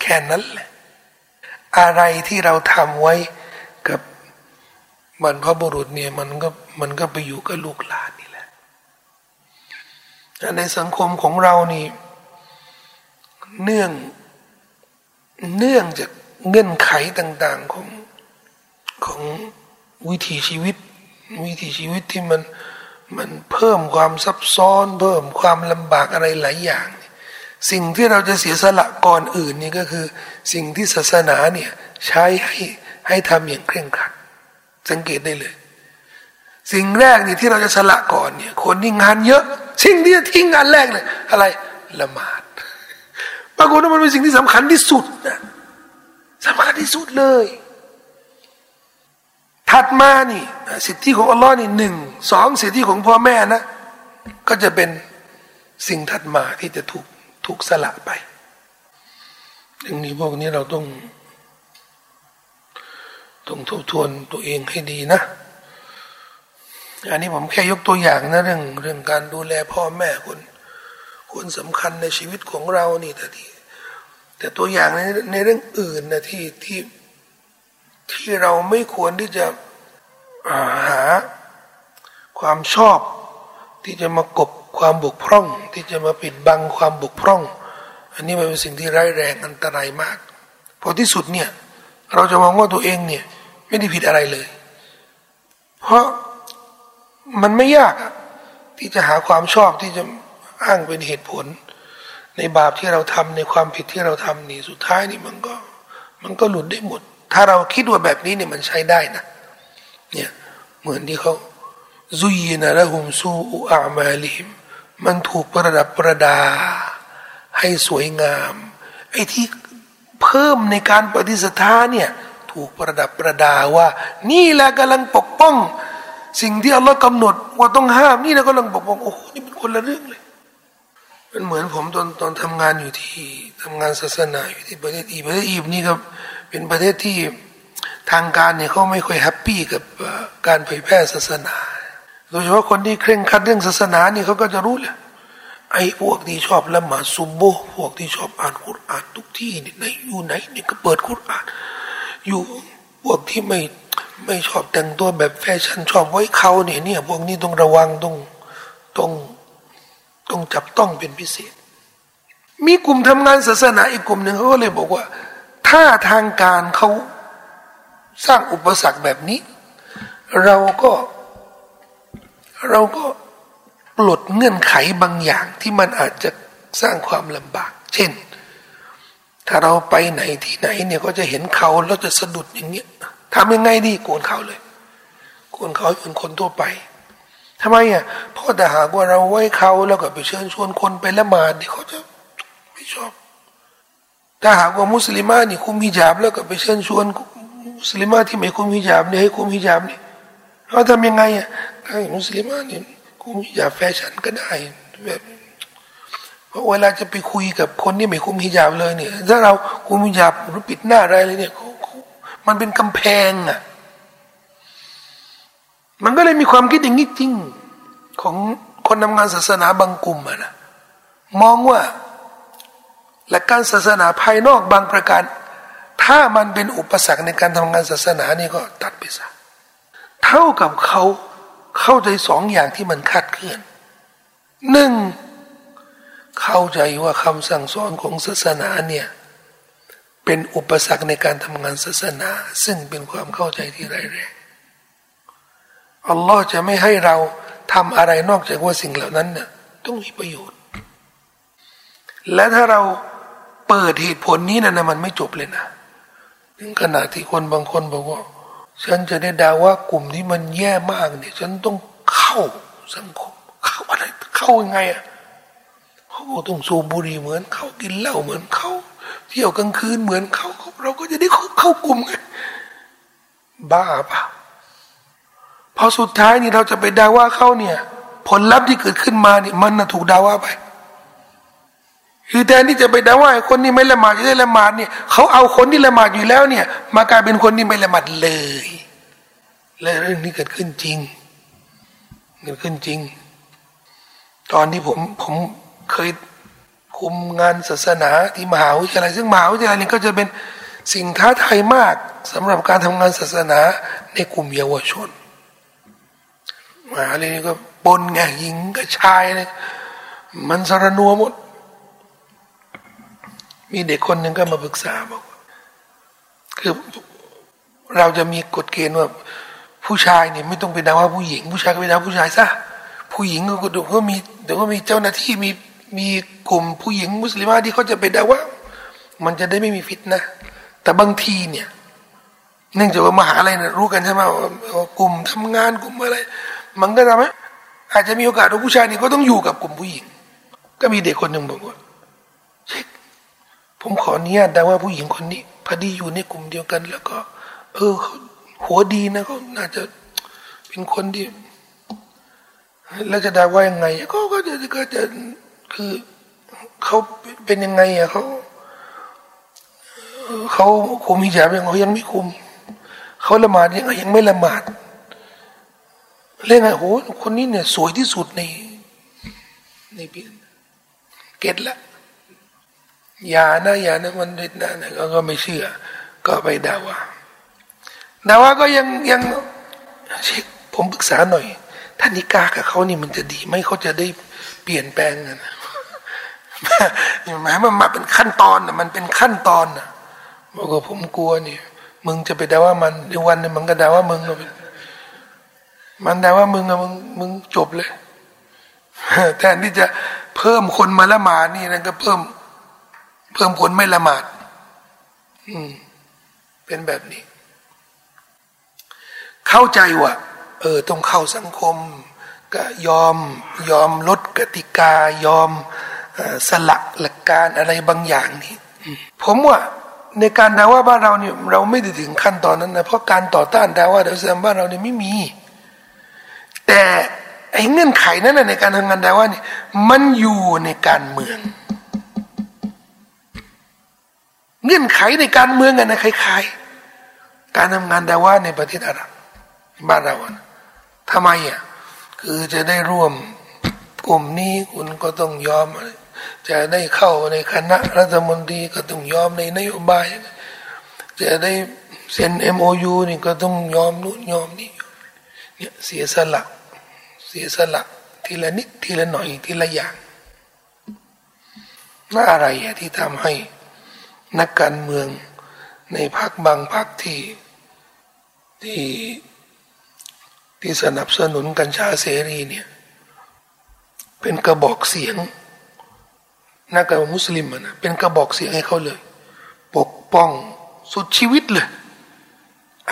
แค่นั้นแหละอะไรที่เราทำไว้กับบรรพบุรุษเนี่ยมันก็มันก็ไปอยู่กับลูกหลานนี่แหละในสังคมของเรานี่เนื่องเนื่องจากเงื่อนไขต่างๆของของวิถีชีวิตวิถีชีวิตที่มันมันเพิ่มความซับซ้อนเพิ่มความลำบากอะไรหลายอย่างสิ่งที่เราจะเสียสละก่อนอื่นนี่ก็คือสิ่งที่ศาสนาเนี่ยใช้ให้ให้ทำอย่างเคร่งครัดสังเกตได้เลยสิ่งแรกนี่ที่เราจะสละก่อนเนี่ยคนที่งานเยอะสิ่งที่จะทิ้งงานแรกเลยอะไรละหมาดปรากฏว่ามันเป็นสิ่งที่สำคัญที่สุดนะสำคัญที่สุดเลยถัดมานี่สิทธิของอัลลอฮ์นี่หนึ่งสองสิทธิของพ่อแม่นะก็จะเป็นสิ่งถัดมาที่จะถูกถูกสละไปดังนี้พวกนี้เราต้องต้องทบทวนตัวเองให้ดีนะอันนี้ผมแค่ยกตัวอย่างนะเรื่องเรื่องการดูแลพ่อแม่คนคนสำคัญในชีวิตของเรานี่แต่ที่แต่ตัวอย่างในในเรื่องอื่นนะที่ที่ที่เราไม่ควรที่จะหาความชอบที่จะมากบความบกพร่องที่จะมาปิดบังความบกพร่องอันนี้มันเป็นสิ่งที่ร้ายแรงอันตรายมากพอที่สุดเนี่ยเราจะมองว่าตัวเองเนี่ยไม่ได้ผิดอะไรเลยเพราะมันไม่ยากที่จะหาความชอบที่จะอ้างเป็นเหตุผลในบาปที่เราทำในความผิดที่เราทำนี่สุดท้ายนี่มันก็มันก็หลุดได้หมดถ้าเราคิดว่าแบบนี้เนี่ยมันใช้ได้นะเนี่ยเหมือนที่เขาซุยนะละหุมซูอุอามาลิมมันถูกประดับประดาให้สวยงามไอ้ที่เพิ่มในการปฏิสัทธาเนี่ยถูกประดับประดาว่านี่แหละกำลังปกป้องสิ่งที่อัลลอฮ์กำหนดว่าต้องห้ามนี่แหละกำลังปกป้องโอ้โหนี่เป็นคนละเรื่องเลยมันเหมือนผมตอนตอนทำงานอยู่ที่ทำงานศาสนาอยู่ที่ประเทศอียิปต์ประเทศอียิปต์นี่ก็เป็นประเทศที่ทางการเนี่ยเขาไม่ค่อยแฮปปี้กับการเผยแพร่ศาสนาโดยเฉพาะคนที่เคร่งครัดเรื่องศาสนานี่เขาก็จะรู้แหละไอ้พวกที่ชอบละหมาดซุบโบพวกที่ชอบอ่านกุรอานทุกที่เนี่ยไหนอยู่ไหนเนี่ยก็เปิดกุรอานอยู่พวกที่ไม่ไม่ชอบแต่งตัวแบบแฟชั่นชอบไว้เขาเนี่ยเนี่ยพวกนี้ต้องระวังต้องต้องต้องจับต้องเป็นพิเศษมีกลุ่มทำงานศาสนาอีกกลุ่มหนึ่งเขาก็เลยบอกว่าถ้าทางการเขาสร้างอุปสรรคแบบนี้เราก็เราก็ปลดเงื่อนไขบางอย่างที่มันอาจจะสร้างความลำบากเช่นถ้าเราไปไหนที่ไหนเนี่ยก็จะเห็นเขาแล้วจะสะดุดอย่างเงี้ยทำยังไงดีโกนเขาเลยโกนเขาเป็นคนทั่วไปทำไมอ่ะเพราะแต่หากว่าเราไว้เขาแล้วก็ไปเชิญชวนคนไปละหมาดเนี่ยเขาจะไม่ชอบถ้าหากว่ามุสลิมะนี่คุมฮิญาบแล้วก็ไปเชิญชวนมุสลิมะที่ไม่คุมฮิญาบเนี่ยให้คุมฮิญาบเนี่ยเขาทำยังไงอ่ะให้มุสลิมะนี่คุมฮิญาบแฟชั่นก็ได้แบบเพราะเวลาจะไปคุยกับคนที่ไม่คุมฮิญาบเลยเนี่ยถ้าเราคุมฮิญาบหรือปิดหน้าอะไรเลยเนี่ยมันเป็นกำแพงอ่ะมันก็เลยมีความคิดอย่างนี้จริงของคนทำงานศาสนาบางกลุ่มอะนะมองว่าหลักการศาสนาภายนอกบางประการถ้ามันเป็นอุปสรรคในการทำงานศาสนานี่ก็ตัดไปซะ เท่ากับเขาเข้าใจสองอย่างที่มันคาดเคลื่อนหนึ่งเข้าใจว่าคำสั่งสอนของศาสนาเนี่ยเป็นอุปสรรคในการทำงานศาสนาซึ่งเป็นความเข้าใจที่ร้ายแรงอัลลอฮ์จะไม่ให้เราทำอะไรนอกจากว่าสิ่งเหล่านั้นน่ะต้องมีประโยชน์และถ้าเราเปิดเหตุผลนี้นะนะมันไม่จบเลยนะถึงขนาดที่คนบางคนบอกว่าฉันจะได้ด่าว่ากลุ่มที่มันแย่มากเนี่ยฉันต้องเข้าสังคมเข้าอะไรเข้ายังไงอ่ะเขาต้องสูบบุหรี่เหมือนเขากินเหล้าเหมือนเขาเที่ยวกลางคืนเหมือนเขาเราก็จะได้เข้ากลุ่มไงบ้าปะพอสุดท้ายนี่เราจะไปด่าว่าเขาเนี่ยผลลัพธ์ที่เกิดขึ้นมาเนี่ยมันน่ะถูกด่าว่าไปคือแทนที่จะไปด่าว่าคนนี้ไม่ละหมาดจะได้ละหมาดเนี่ยเขาเอาคนที่ละหมาดอยู่แล้วเนี่ยมากลายเป็นคนที่ไม่ละหมาดเลยและเรื่องนี้เกิดขึ้นจริงเกิดขึ้นจริงตอนที่ผมผมเคยคุมงานศาสนาที่มหาวิทยาลัยซึ่งมหาวิทยาลัยนี่ก็จะเป็นสิ่งท้าทายมากสำหรับการทำงานศาสนาในกลุ่มเยาวชนมหาวิทยาลัยนี่ก็ปนไงหญิงกับชายเลยมันสารนัวหมดมีเด็กคนหนึ่งก็มาปรึกษาบอกคือเราจะมีกฎเกณฑ์ว่าผู้ชายเนี่ยไม่ต้องไปด่าว่าผู้หญิงผู้ชายก็ไปด่าผู้ชายซะผู้หญิงก็เดี๋ยวก็มีเดี๋ยวก็มีเจ้าหน้าที่มีมีกลุ่มผู้หญิงมุสลิมที่เขาจะไปด่าว่ามันจะได้ไม่มีฟิตนะแต่บางทีเนี่ยเนื่องจากว่ามหาอะไรเนี่ยรู้กันใช่ไหมกลุ่มทำงานกลุ่มอะไรมันก็ทำให้อาจจะมีโอกาสว่าผู้ชายนี่ก็ต้องอยู่กับกลุ่มผู้หญิงก็มีเด็กคนหนึ่งบอกว่าผมขออนุญาตด่าว่าผู้หญิงคนนี้พอดีอยู่ในกลุ่มเดียวกันแล้วก็เออหัวดีนะเขาน่าจะเป็นคนที่แล้วจะด่าว่ายังไงก็ก็จะก็จะคือเขาเป็นยังไงอะเขาเขาคุมฮิญาบยังเขายังไม่คุมเขาละหมาดยังยังไม่ละหมาดเรื่องไงโหคนนี้เนี่ยสวยที่สุดในในปีเกตละอย่านะอย่านะมันเด็ดนะก็ก็ไม่เชื่อก็ไปด่าว่าด่าว่าก็ยังยังเช็คผมปรึกษาหน่อยท่านนิกากับเขานี่มันจะดีไหมเขาจะได้เปลี่ยนแปลงนะหมายมันมาเป็นขั้นตอนนะมันเป็นขั้นตอนนะบอกว่าผมกลัวนี่มึงจะไปด่าว่ามันในวันนึงมันก็ด่าว่ามึงมันด่าว่ามึงอะมึงมึงจบเลยแทนที่จะเพิ่มคนมาละหมาดนี่นั่นก็เพิ่มเพิ่มคนไม่ละหมาดอืมเป็นแบบนี้เข้าใจว่าเออต้องเข้าสังคมก็ยอมยอมลดกติกายอมสละหลักการอะไรบางอย่างนี่ผมว่าในการด่าว่าบ้านเราเนี่ยเราไม่ได้ถึงขั้นตอนนั้นนะเพราะการต่อต้านด่าว่าในบ้านเราเนี่ยไม่มีแต่ไอ้เงื่อนไขนั้นนะในการทำงานด่าว่านี่มันอยู่ในการเมืองเงื่อนไขในการเมืองกันนะคล้ายๆการทำงานด่าว่าในประเทศอาหรับบ้านเราทำไมอ่ะคือจะได้ร่วมกลุ่มนี้คุณก็ต้องยอมจะได้เข้าในคณะรัฐมนตรีก็ต้องยอมในนโยบายจะได้เซ็น เอ็ม โอ ยู นี่ก็ต้องยอมนู่นยอมนี่เนี่ยเสียสละเสียสละทีละนิดทีละหน่อยทีละอย่างน่าอะไรอ่ะที่ทำให้นักการเมืองในพรรคบางพรรคที่ที่ที่สนับสนุนกัญชาเสรีเนี่ยเป็นกระบอกเสียงนักการเมืองมุสลิมนะเป็นกระบอกเสียงให้เขาเลยปกป้องสุดชีวิตเลย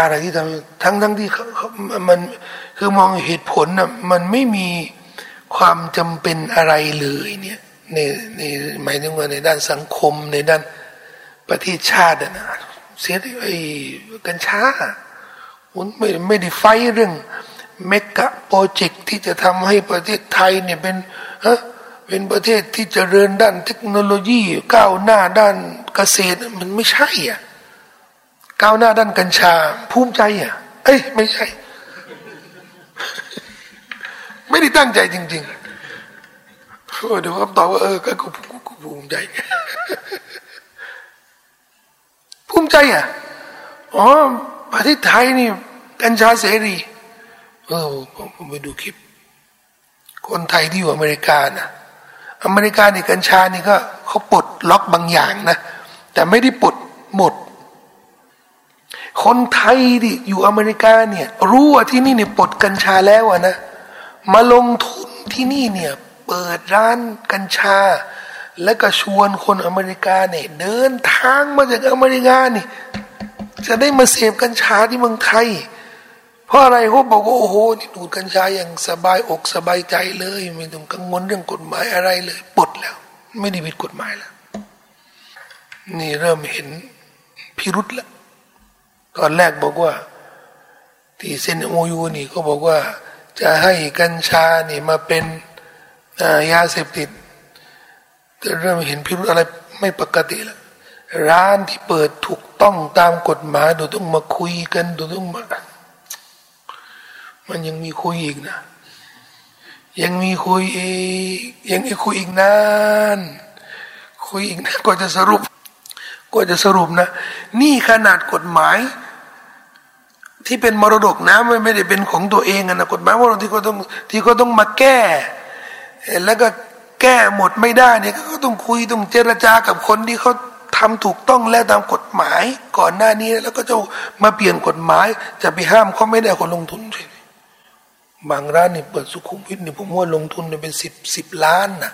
อะไรที่ทำทั้งทั้งที่มันคือมองเหตุผลนะมันไม่มีความจำเป็นอะไรเลยเนี่ยในในหมายถึงว่าในด้านสังคมในด้านประเทศชาตินะเสียไอ้กัญชาคุณไม่ไม่ได้ไฟเรื่องเมกะโปรเจกต์ที่จะทำให้ประเทศไทยเนี่ยเป็นฮะเป็นประเทศที่เจริญด้านเทคโนโลยีก้าวหน้าด้านเกษตรมันไม่ใช่อ่ะก้าวหน้าด้านกัญชาภูมิใจอ่ะเอ้ยไม่ใช่ ไม่ได้ตั้งใจจริงๆโอ้เดี๋ยวคำตอบว่าเออก็กูกูภูมิใจ ภูมิใจอ่ะอ๋อประเทศไทยนี่กัญชาเสรี เออผมไปดูคลิปคนไทยที่อยู่อเมริกานะอเมริกาในกัญชานี่ก็เขาปลดล็อกบางอย่างนะแต่ไม่ได้ปลดหมดคนไทยที่อยู่อเมริกาเนี่ยรู้ว่าที่นี่เนี่ยปลดกัญชาแล้วอะนะมาลงทุนที่นี่เนี่ยเปิดร้านกัญชาแล้วก็ชวนคนอเมริกาเนี่ยเดินทางมาจากอเมริกานี่จะได้มาเสพกัญชาที่เมืองไทยเพราะอะไรเขาบอกว่าโอ้โหนี่ดูดกัญชาอย่างสบายอกสบายใจเลยไม่ต้องกังวลเรื่องกฎหมายอะไรเลยปลดแล้วไม่ได้ผิดกฎหมายแล้วนี่เริ่มเห็นพิรุธแล้วตอนแรกบอกว่าที่เซ็นโมยูนี่เขาบอกว่าจะให้กัญชานี่มาเป็นยาเสพติดแต่เริ่มเห็นพิรุธอะไรไม่ปกติแล้วร้านที่เปิดถูกต้องตามกฎหมายโดยต้องมาคุยกันโดยต้องมามันยังมีคุยอีกนะยังมีคุยอีกยังมีคุยอีกนานคุยอีกนะกว่าจะสรุปกว่าจะสรุปนะนี่ขนาดกฎหมายที่เป็นมรดกนะไม่ไม่ได้เป็นของตัวเองนะกฎหมายมรดกที่ก็ต้องที่ก็ต้องมาแก้แล้วก็แก้หมดไม่ได้เนี่ยก็ต้องคุยต้องเจรจากับคนที่เขาทำถูกต้องแล้วตามกฎหมายก่อนหน้านี้แล้วก็จะมาเปลี่ยนกฎหมายจะไปห้ามเขาไม่ได้คนลงทุนใช่ไหมบางร้านนี่เปิดสุขุมวิทนี่ผมว่าลงทุนเป็นสิบสิบล้านนะ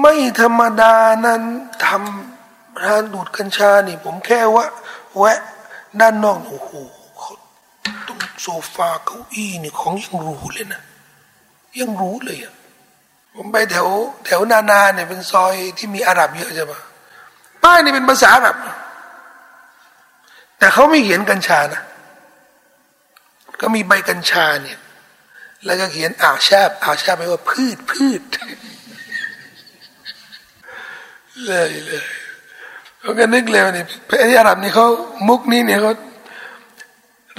ไม่ธรรมดานั้นทำร้านดูดกัญชานี่ผมแค่ว่าแวะด้านนอกโอ้โหเขาต้องโซฟาเก้าอี้นี่ของยังรู้เลยนะยังรู้เลยอ่ะผมไปแถวแถวนานาเนี่ยเป็นซอยที่มีอาหรับเยอะใช่ปะป้ายนี่เป็นภาษาอาหรับแต่เขาไม่เขียนกัญชานะก็มีใบกัญชาเนี่ยแล้วก็เขียนอาชาบอาชาบแปลว่าพืชพืชเลยเลยเขาก็นึกเลยว่านี่ไอ้อาหรับนี่เขามุกนี้เนี่ยเขา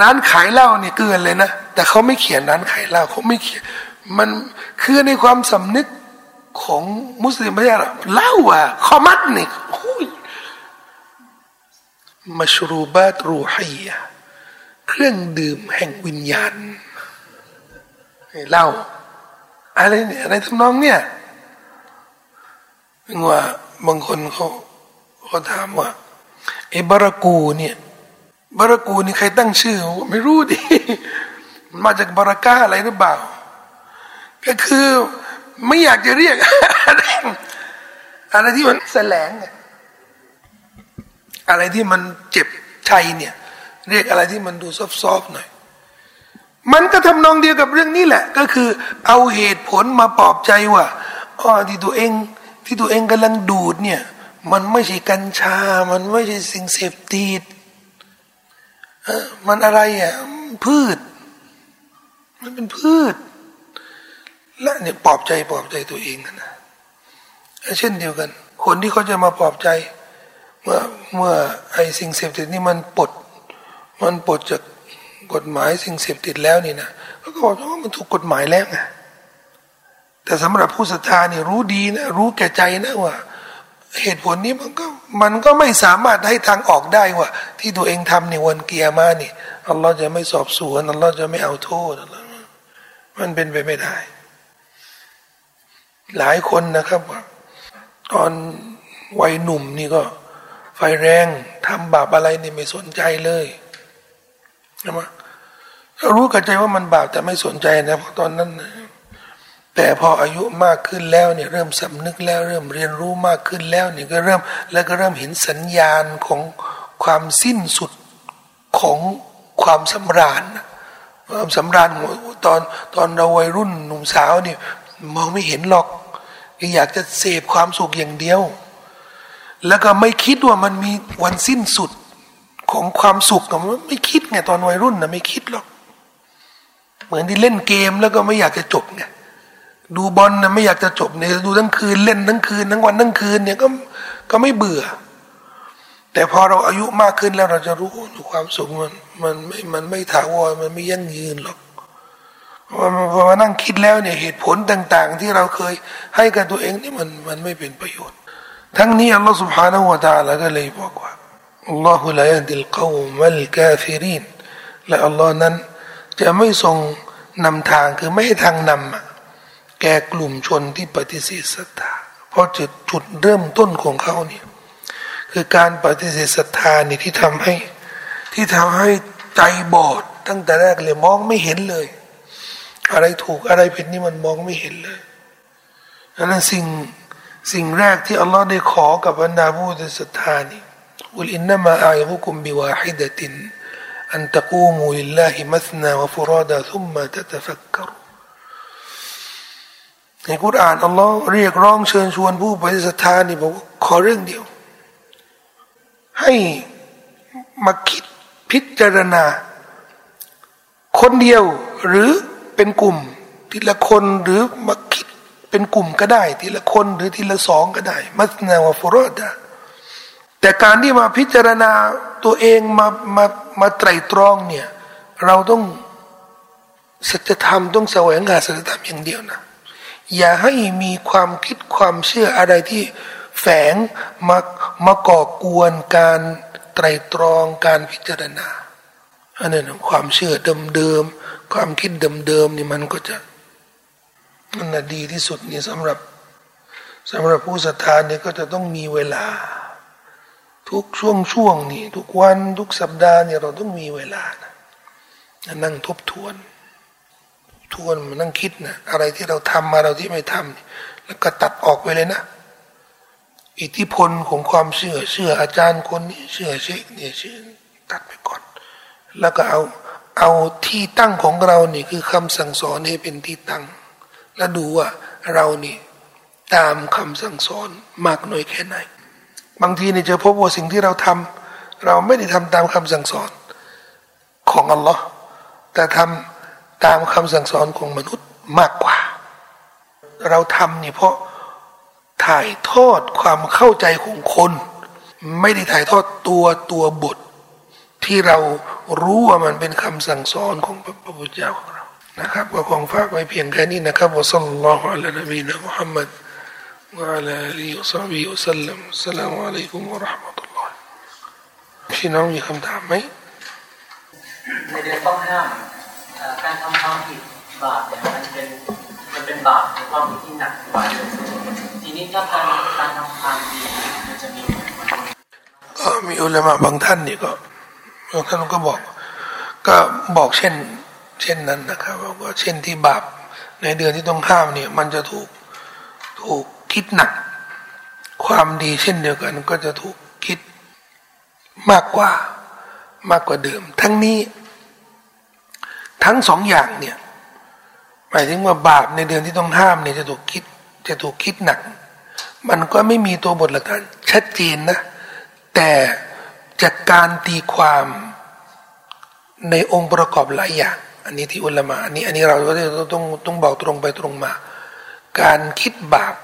ร้านขายเหล้านี่เกินเลยนะแต่เขาไม่เขียนร้านขายเหล้าเขาไม่เขียนมันคือในความสำนึกของมุสลิมไม่ใช่หรอเหล้าอ่ะขอมัดนี่มัชรูบาตรูฮียะเครื่องดื่มแห่งวิญญาณเหล้าอะไรเนี่ยอะไรทำนองเนี่ยถึงว่าบางคนเขาเขาถามว่าไอ้บารากูเนี่ยบารากูนี่ใครตั้งชื่อไม่รู้ดิมันมาจากบาราก้าอะไรหรือเปล่าก็คือไม่อยากจะเรียกอะไรที่มันแสลงอะไรที่มันเจ็บใจเนี่ยเรียกอะไรที่มันดูซอฟๆหน่อยมันก็ทำนองเดียวกับเรื่องนี้แหละก็คือเอาเหตุผลมาปลอบใจว่าอ๋อที่ตัวเองที่ตัวเองกำลังดูดเนี่ยมันไม่ใช่กัญชามันไม่ใช่สิ่งเสพติดเออมันอะไรอ่ะพืชมันเป็นพืชและเนี่ยปลอบใจปลอบใจตัวเองนะเช่นเดียวกันคนที่เขาจะมาปลอบใจเมื่อเมื่อไอ้สิ่งเสพติดนี่มันปลดมันปลดจากกฎหมายสิ่งเสพติดแล้วนี่นะเขาก็บอกว่ามันถูกกฎหมายแล้วไงแต่สำหรับผู้ศรัทธานี่รู้ดีนะรู้แก่ใจนะว่าเหตุผลนี้มันก็มันก็ไม่สามารถให้ทางออกได้ว่าที่ตัวเองทำในวันกิยามะฮ์นี่อัลลอฮ์จะไม่สอบสวนอัลลอฮ์จะไม่เอาโทษมันเป็นไปไม่ได้หลายคนนะครับตอนวัยหนุ่มนี่ก็ไฟแรงทำบาปอะไรนี่ไม่สนใจเลยนะมั้ยรู้กันใจว่ามันบาปแต่ไม่สนใจนะเพราะตอนนั้นแต่พออายุมากขึ้นแล้วเนี่ยเริ่มสำนึกแล้วเริ่มเรียนรู้มากขึ้นแล้วเนี่ยก็เริ่มแล้วก็เริ่มเห็นสัญญาณของความสิ้นสุดของความสำราญความสำราญตอนตอนเราวัยรุ่นหนุ่มสาวนี่มองไม่เห็นหรอกอยากจะเสพความสุขอย่างเดียวแล้วก็ไม่คิดว่ามันมีวันสิ้นสุดของความสุขมันไม่คิดไงตอนวัยรุ่นนะไม่คิดหรอกเหมือนที่เล่นเกมแล้วก็ไม่อยากจะจบไงดูบอลนะไม่อยากจะจบเนี่ยดูทั้งคืนเล่นทั้งคืนทั้งวันทั้งคืนเนี่ยก็ก็ไม่เบื่อแต่พอเราอายุมากขึ้นแล้วเราจะรู้ความสุขมันมันไม่มันไม่ถาวรมันไม่ยั่งยืนหรอกพอมานั่งคิดแล้วเนี่ยเหตุผลต่างๆที่เราเคยให้กับตัวเองนี่มันมันไม่เป็นประโยชน์ทั้งนี้อัลลอฮฺ سبحانه และ تعالى ก็เลยบอกว่าอัลลอฮฺละยัดิลกอมัลกาฟิรินและอัลลอฮฺนั้นจะไม่ทรง นำทางคือไม่ให้ทางนำแก่กลุ่มชนที่ปฏิเสธศรัทธาเพราะจุดจุดเริ่มต้นของเขาเนี่ยคือการปฏิเสธศรัทธานี่ที่ทำให้ที่ทำให้ใจบอดตั้งแต่แรกเลยมองไม่เห็นเลยอะไรถูกอะไรผิดนี่มันมองไม่เห็นเลยดังนั้นสิ่งสิ่งแรกที่อัลลอฮ์ได้ขอกับบรรดาผู้ที่ศรัทธานี่อุลอินนะมาอายุบุคุมบิวาฮิดะตินอันตะกูมูลิลลาฮิมัสนาวะฟุรอดะซุมมะตะตะฟักกะรุในกุรอานอัลลอฮ์เรียกร้องเชิญชวนผู้ปฏิศรัทธานี่บอกว่าขอเรื่องเดียวให้มาคิดพิจารณาคนเดียวหรือเป็นกลุ่มทีละคนหรือมาคิดเป็นกลุ่มก็ได้ทีละคนหรือทีละสองก็ได้มัสนาวะฟุรอดะแต่การที่มาพิจารณาตัวเองมามามาไตร่ตรองเนี่ยเราต้องสัจธรรมต้องแสวงหาสัจธรรมอย่างเดียวนะอย่าให้มีความคิดความเชื่ออะไรที่แฝงมามาก่อกวนการไตร่ตรองการพิจารณาอันนั้นความเชื่อเดิมๆความคิดเดิมๆนี่มันก็จะมันน่ะดีที่สุดนี่สำหรับสำหรับผู้ศรัทธาเนี่ยก็จะต้องมีเวลาทุกช่วงช่วงนี่ทุกวันทุกสัปดาห์เนี่ยเราต้องมีเวลานะนั่งทบทวนทวนมานั่งคิดนะอะไรที่เราทำมาเราที่ไม่ทำแล้วก็ตัดออกไปเลยนะอิทธิพลของความเชื่อเชื่ออาจารย์คนนี้เชื่อเชคเนี่ยเชื่อตัดไปก่อนแล้วก็เอาเอาที่ตั้งของเรานี่คือคำสั่งสอนให้เป็นที่ตั้งแล้วดูว่าเรานี่ตามคำสั่งสอนมากน้อยแค่ไหนบางทีเนี่ยจะพบว่าสิ่งที่เราทำเราไม่ได้ทำตามคำสั่งสอนของอัลลอฮ์แต่ทำตามคำสั่งสอนของมนุษย์มากกว่าเราทำเนี่ยเพราะถ่ายทอดความเข้าใจของคนไม่ได้ถ่ายทอดตัวตัวบทที่เรารู้ว่ามันเป็นคำสั่งสอนของพระพุทธเจ้าของเรานะครับก็คงฝากไว้เพียงแค่นี้นะครับวะซัลลัลลอฮุอะลัยฮิวะซัลลัม นบีนะมุฮัมมัดوعلى آله وصحبه وسلم السلام عليكم ورحمة الله พี่น้องมีคำถามไหมในเรื่องต้องห้ามการทำความผิดบาปเนี่ยมันเป็นมันเป็นบาปในความผิดที่หนักกว่าทีนี้ถ้าการการทำความดีมันจะมีก็มีอุลามะบางท่านนี่ก็บางท่านก็บอกก็บอกเช่นเช่นนั้นนะครับว่าเช่นที่บาปในเดือนที่ต้องห้ามเนี่ยมันจะถูกถูกคิดหนักความดีเช่นเดียวกันก็จะถูกคิดมากกว่ามากกว่าเดิมทั้งนี้ทั้งสองอย่างเนี่ยหมายถึงว่าบาปในเดือนที่ต้องห้ามเนี่ยจะถูกคิดจะถูกคิดหนักมันก็ไม่มีตัวบทหลักฐานชัดเจนนะแต่จากการตีความในองค์ประกอบหลายอย่างอันนี้ที่อุลามะอันนี้อันนี้เราก็ต้องต้องบอกตรงไปตรงมาการคิดบาป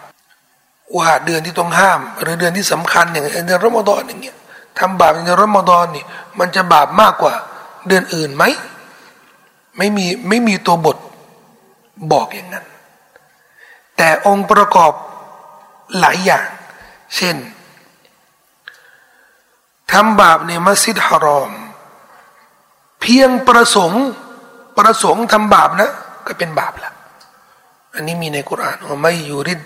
ว่าเดือนที่ต้องห้ามหรือเดือนที่สำคัญอย่างเดือนรอมฎอนอย่างเงี้ยทำบาปในเดือนรอมฎอนนี่มันจะบาปมากกว่าเดือนอื่นไหมไม่มีไม่มีตัวบทบอกอย่างนั้นแต่องค์ประกอบหลายอย่างเช่นทำบาปในมัสยิดฮารอมเพียงประสงค์ประสงค์ทำบาปนะก็เป็นบาปละอันนี้มีในกุรอานว่าไม่ยูริด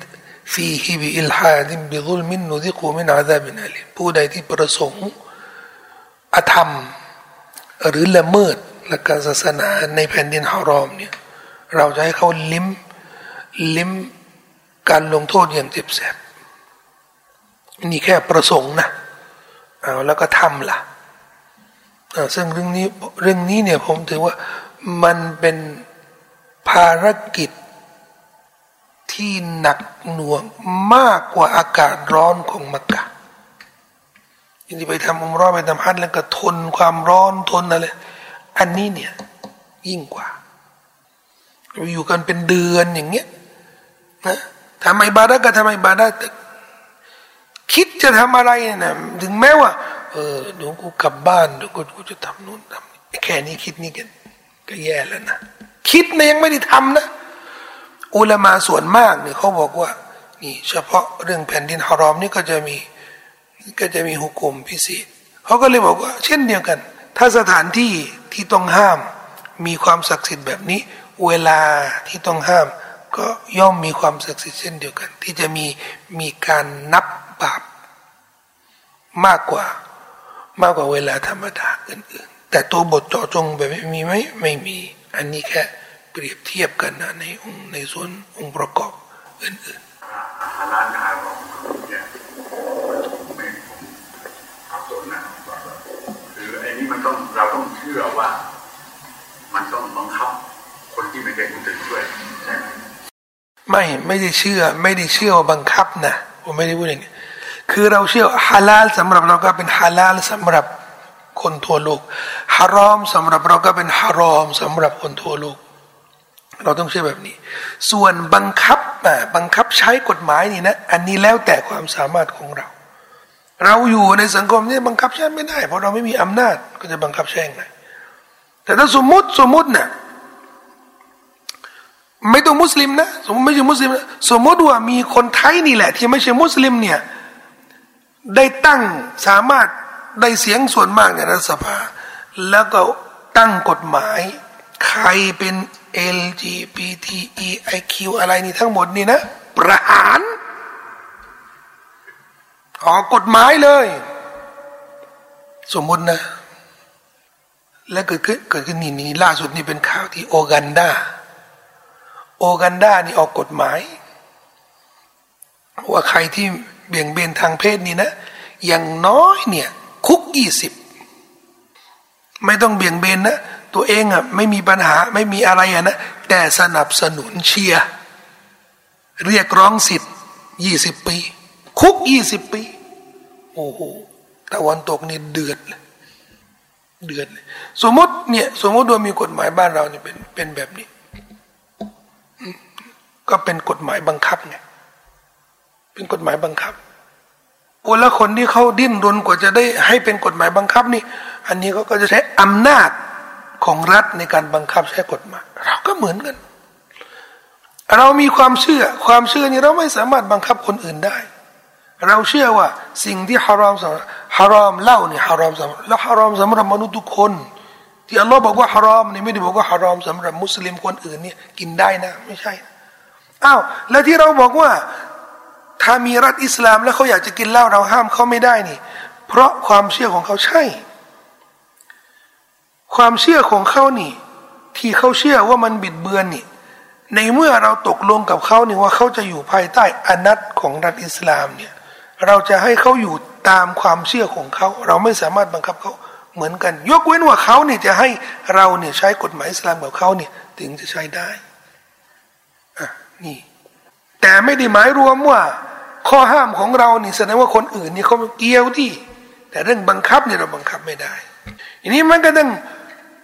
ฟีฮิบิอิลฮาดิมบิซุลมินนุซิกุมินอาซาบินอาลีมผู้ใดที่ประสงค์อธรรมหรือละเมิดหลักศาสนาในแผ่นดินฮารอมเนี่ยเราจะให้เขาลิ้มลิ้มการลงโทษอย่างเจ็บแสบนี่แค่ประสงค์นะเอาแล้วก็ทำล่ะซึ่งเรื่องนี้เรื่องนี้เนี่ยผมถือว่ามันเป็นภารกิจที่หนักหน่วงมากกว่าอากาศร้อนของมักกะยิ่งที่ไปทำอุมเราะห์ไปทำฮัจญ์แล้วก็ทนความร้อนทนอะไรอันนี้เนี่ยยิ่งกว่าอยู่กันเป็นเดือนอย่างเงี้ยนะทำไมบาดะก็ทำไมบาดะคิดจะทำอะไรนะถึงแม้ว่าเออเดี๋ยวกูกลับบ้านเดี๋ยวกูจะทำนู่นทำนี่แค่นี้คิดนี่กันก็แย่แล้วนะคิดนะยังไม่ได้ทำนะอุลามาส่วนมากเนี่ยเขาบอกว่านี่เฉพาะเรื่องแผ่นดินฮารอมนี่ก็จะมีก็จะมีหุกุมพิเศษเขาก็เลยบอกว่าเช่นเดียวกันถ้าสถานที่ที่ต้องห้ามมีความศักดิ์สิทธิ์แบบนี้ เวลาที่ต้องห้ามก็ย่อมมีความศักดิ์สิทธิ์เช่นเดียวกันที่จะมีมีการนับบาปมากกว่ามากกว่าเวลาธรรมดาอื่นๆแต่ตัวบทเจาะจงแบบไม่มีไหมไม่มีอันนี้แค่เปรียบเทียบกันนะในองค์ในส่วนองค์ประกอบอื่นๆคือไอ้นี่มันต้องเราต้องเชื่อว่ามันต้องบังคับคนที่ไม่ได้คุณถึงด้วยไม่ไม่ได้เชื่อไม่ได้เชื่อว่าบังคับนะผมไม่ได้พูดอย่างนี้คือเราเชื่อฮาลาลสำหรับเราก็เป็นฮาลาลสำหรับคนทั่วโลกฮารอมสำหรับเราก็เป็นฮารอมสำหรับคนทั่วโลกเราต้องเชื่อแบบนี้ส่วนบังคับอ่ะบังคับใช้กฎหมายนี่นะอันนี้แล้วแต่ความสามารถของเราเราอยู่ในสังคมนี้บังคับใช้ไม่ได้เพราะเราไม่มีอำนาจก็จะบังคับใช้ยังไงแต่ถ้าสมมติสมมตินะไม่ต้องมุสลิมนะสมมติไม่ใช่มุสลิมนะสมมติว่ามีคนไทยนี่แหละที่ไม่ใช่มุสลิมเนี่ยได้ตั้งสามารถได้เสียงส่วนมากในรัฐสภาแล้วก็ตั้งกฎหมายใครเป็น แอล จี บี ที อี ไอ คิว อะไรนี่ทั้งหมดนี่นะประหารออกกฎหมายเลยสมมตินะและเกิดขึ้นเกิดขึ้นนี่นี่ล่าสุดนี่เป็นข่าวที่โอแกนดาโอแกนดานี่ออกกฎหมายว่าใครที่เบี่ยงเบนทางเพศนี่นะอย่างน้อยเนี่ยคุกยี่สิบไม่ต้องเบี่ยงเบนนะตัวเองอ่ะไม่มีปัญหาไม่มีอะไรอ่ะนะแต่สนับสนุนเชียร์เรียกร้องสิทธิ์ยี่สิบปีคุกยี่สิบปีโอ้โหตะวันตกนี่เดือดเดือดสมมติเนี่ยสมมติว่ามีกฎหมายบ้านเราเนี่ยเป็นเป็นแบบนี้ก็เป็นกฎหมายบังคับไงเป็นกฎหมายบังคับโอ้แล้วคนที่เขาดิ้นรนกว่าจะได้ให้เป็นกฎหมายบังคับนี่อันนี้เขาก็จะใช้อำนาจของรัฐในการบังคับใช้กฎหมายเราก็เหมือนกันเรามีความเชื่อความเชื่อนี่เราไม่สามารถบังคับคนอื่นได้เราเชื่อว่าสิ่งที่ฮารอมสำหรับฮารอมเล่านี่ฮารอมสำหรับแล้วฮารอมสำหรับมนุษย์ทุกคนที่อัลลอฮ์บอกว่าฮารอมนี่ไม่ได้บอกว่าฮารอมสำหรับมุสลิมคนอื่นนี่กินได้นะไม่ใช่อ้าวแล้วที่เราบอกว่าถ้ามีรัฐอิสลามแล้วเขาอยากจะกินเหล้าเราห้ามเขาไม่ได้นี่เพราะความเชื่อของเขาใช่ความเชื่อของเขานี่ที่เขาเชื่อว่ามันบิดเบือนนี่ในเมื่อเราตกลงกับเขานี่ว่าเขาจะอยู่ภายใต้อำนาจของรัฐอิสลามเนี่ยเราจะให้เขาอยู่ตามความเชื่อของเขาเราไม่สามารถบังคับเขาเหมือนกันยกเว้นว่าเขาเนี่ยจะให้เราเนี่ยใช้กฎหมายอิสลามกับเขาเนี่ยถึงจะใช้ได้อ่ะนี่แต่ไม่ได้หมายรวมว่าข้อห้ามของเรานี่แสดงว่าคนอื่นนี่เขาเกี่ยวที่แต่เรื่องบังคับเนี่ยเราบังคับไม่ได้อันนี้มันก็ต้อง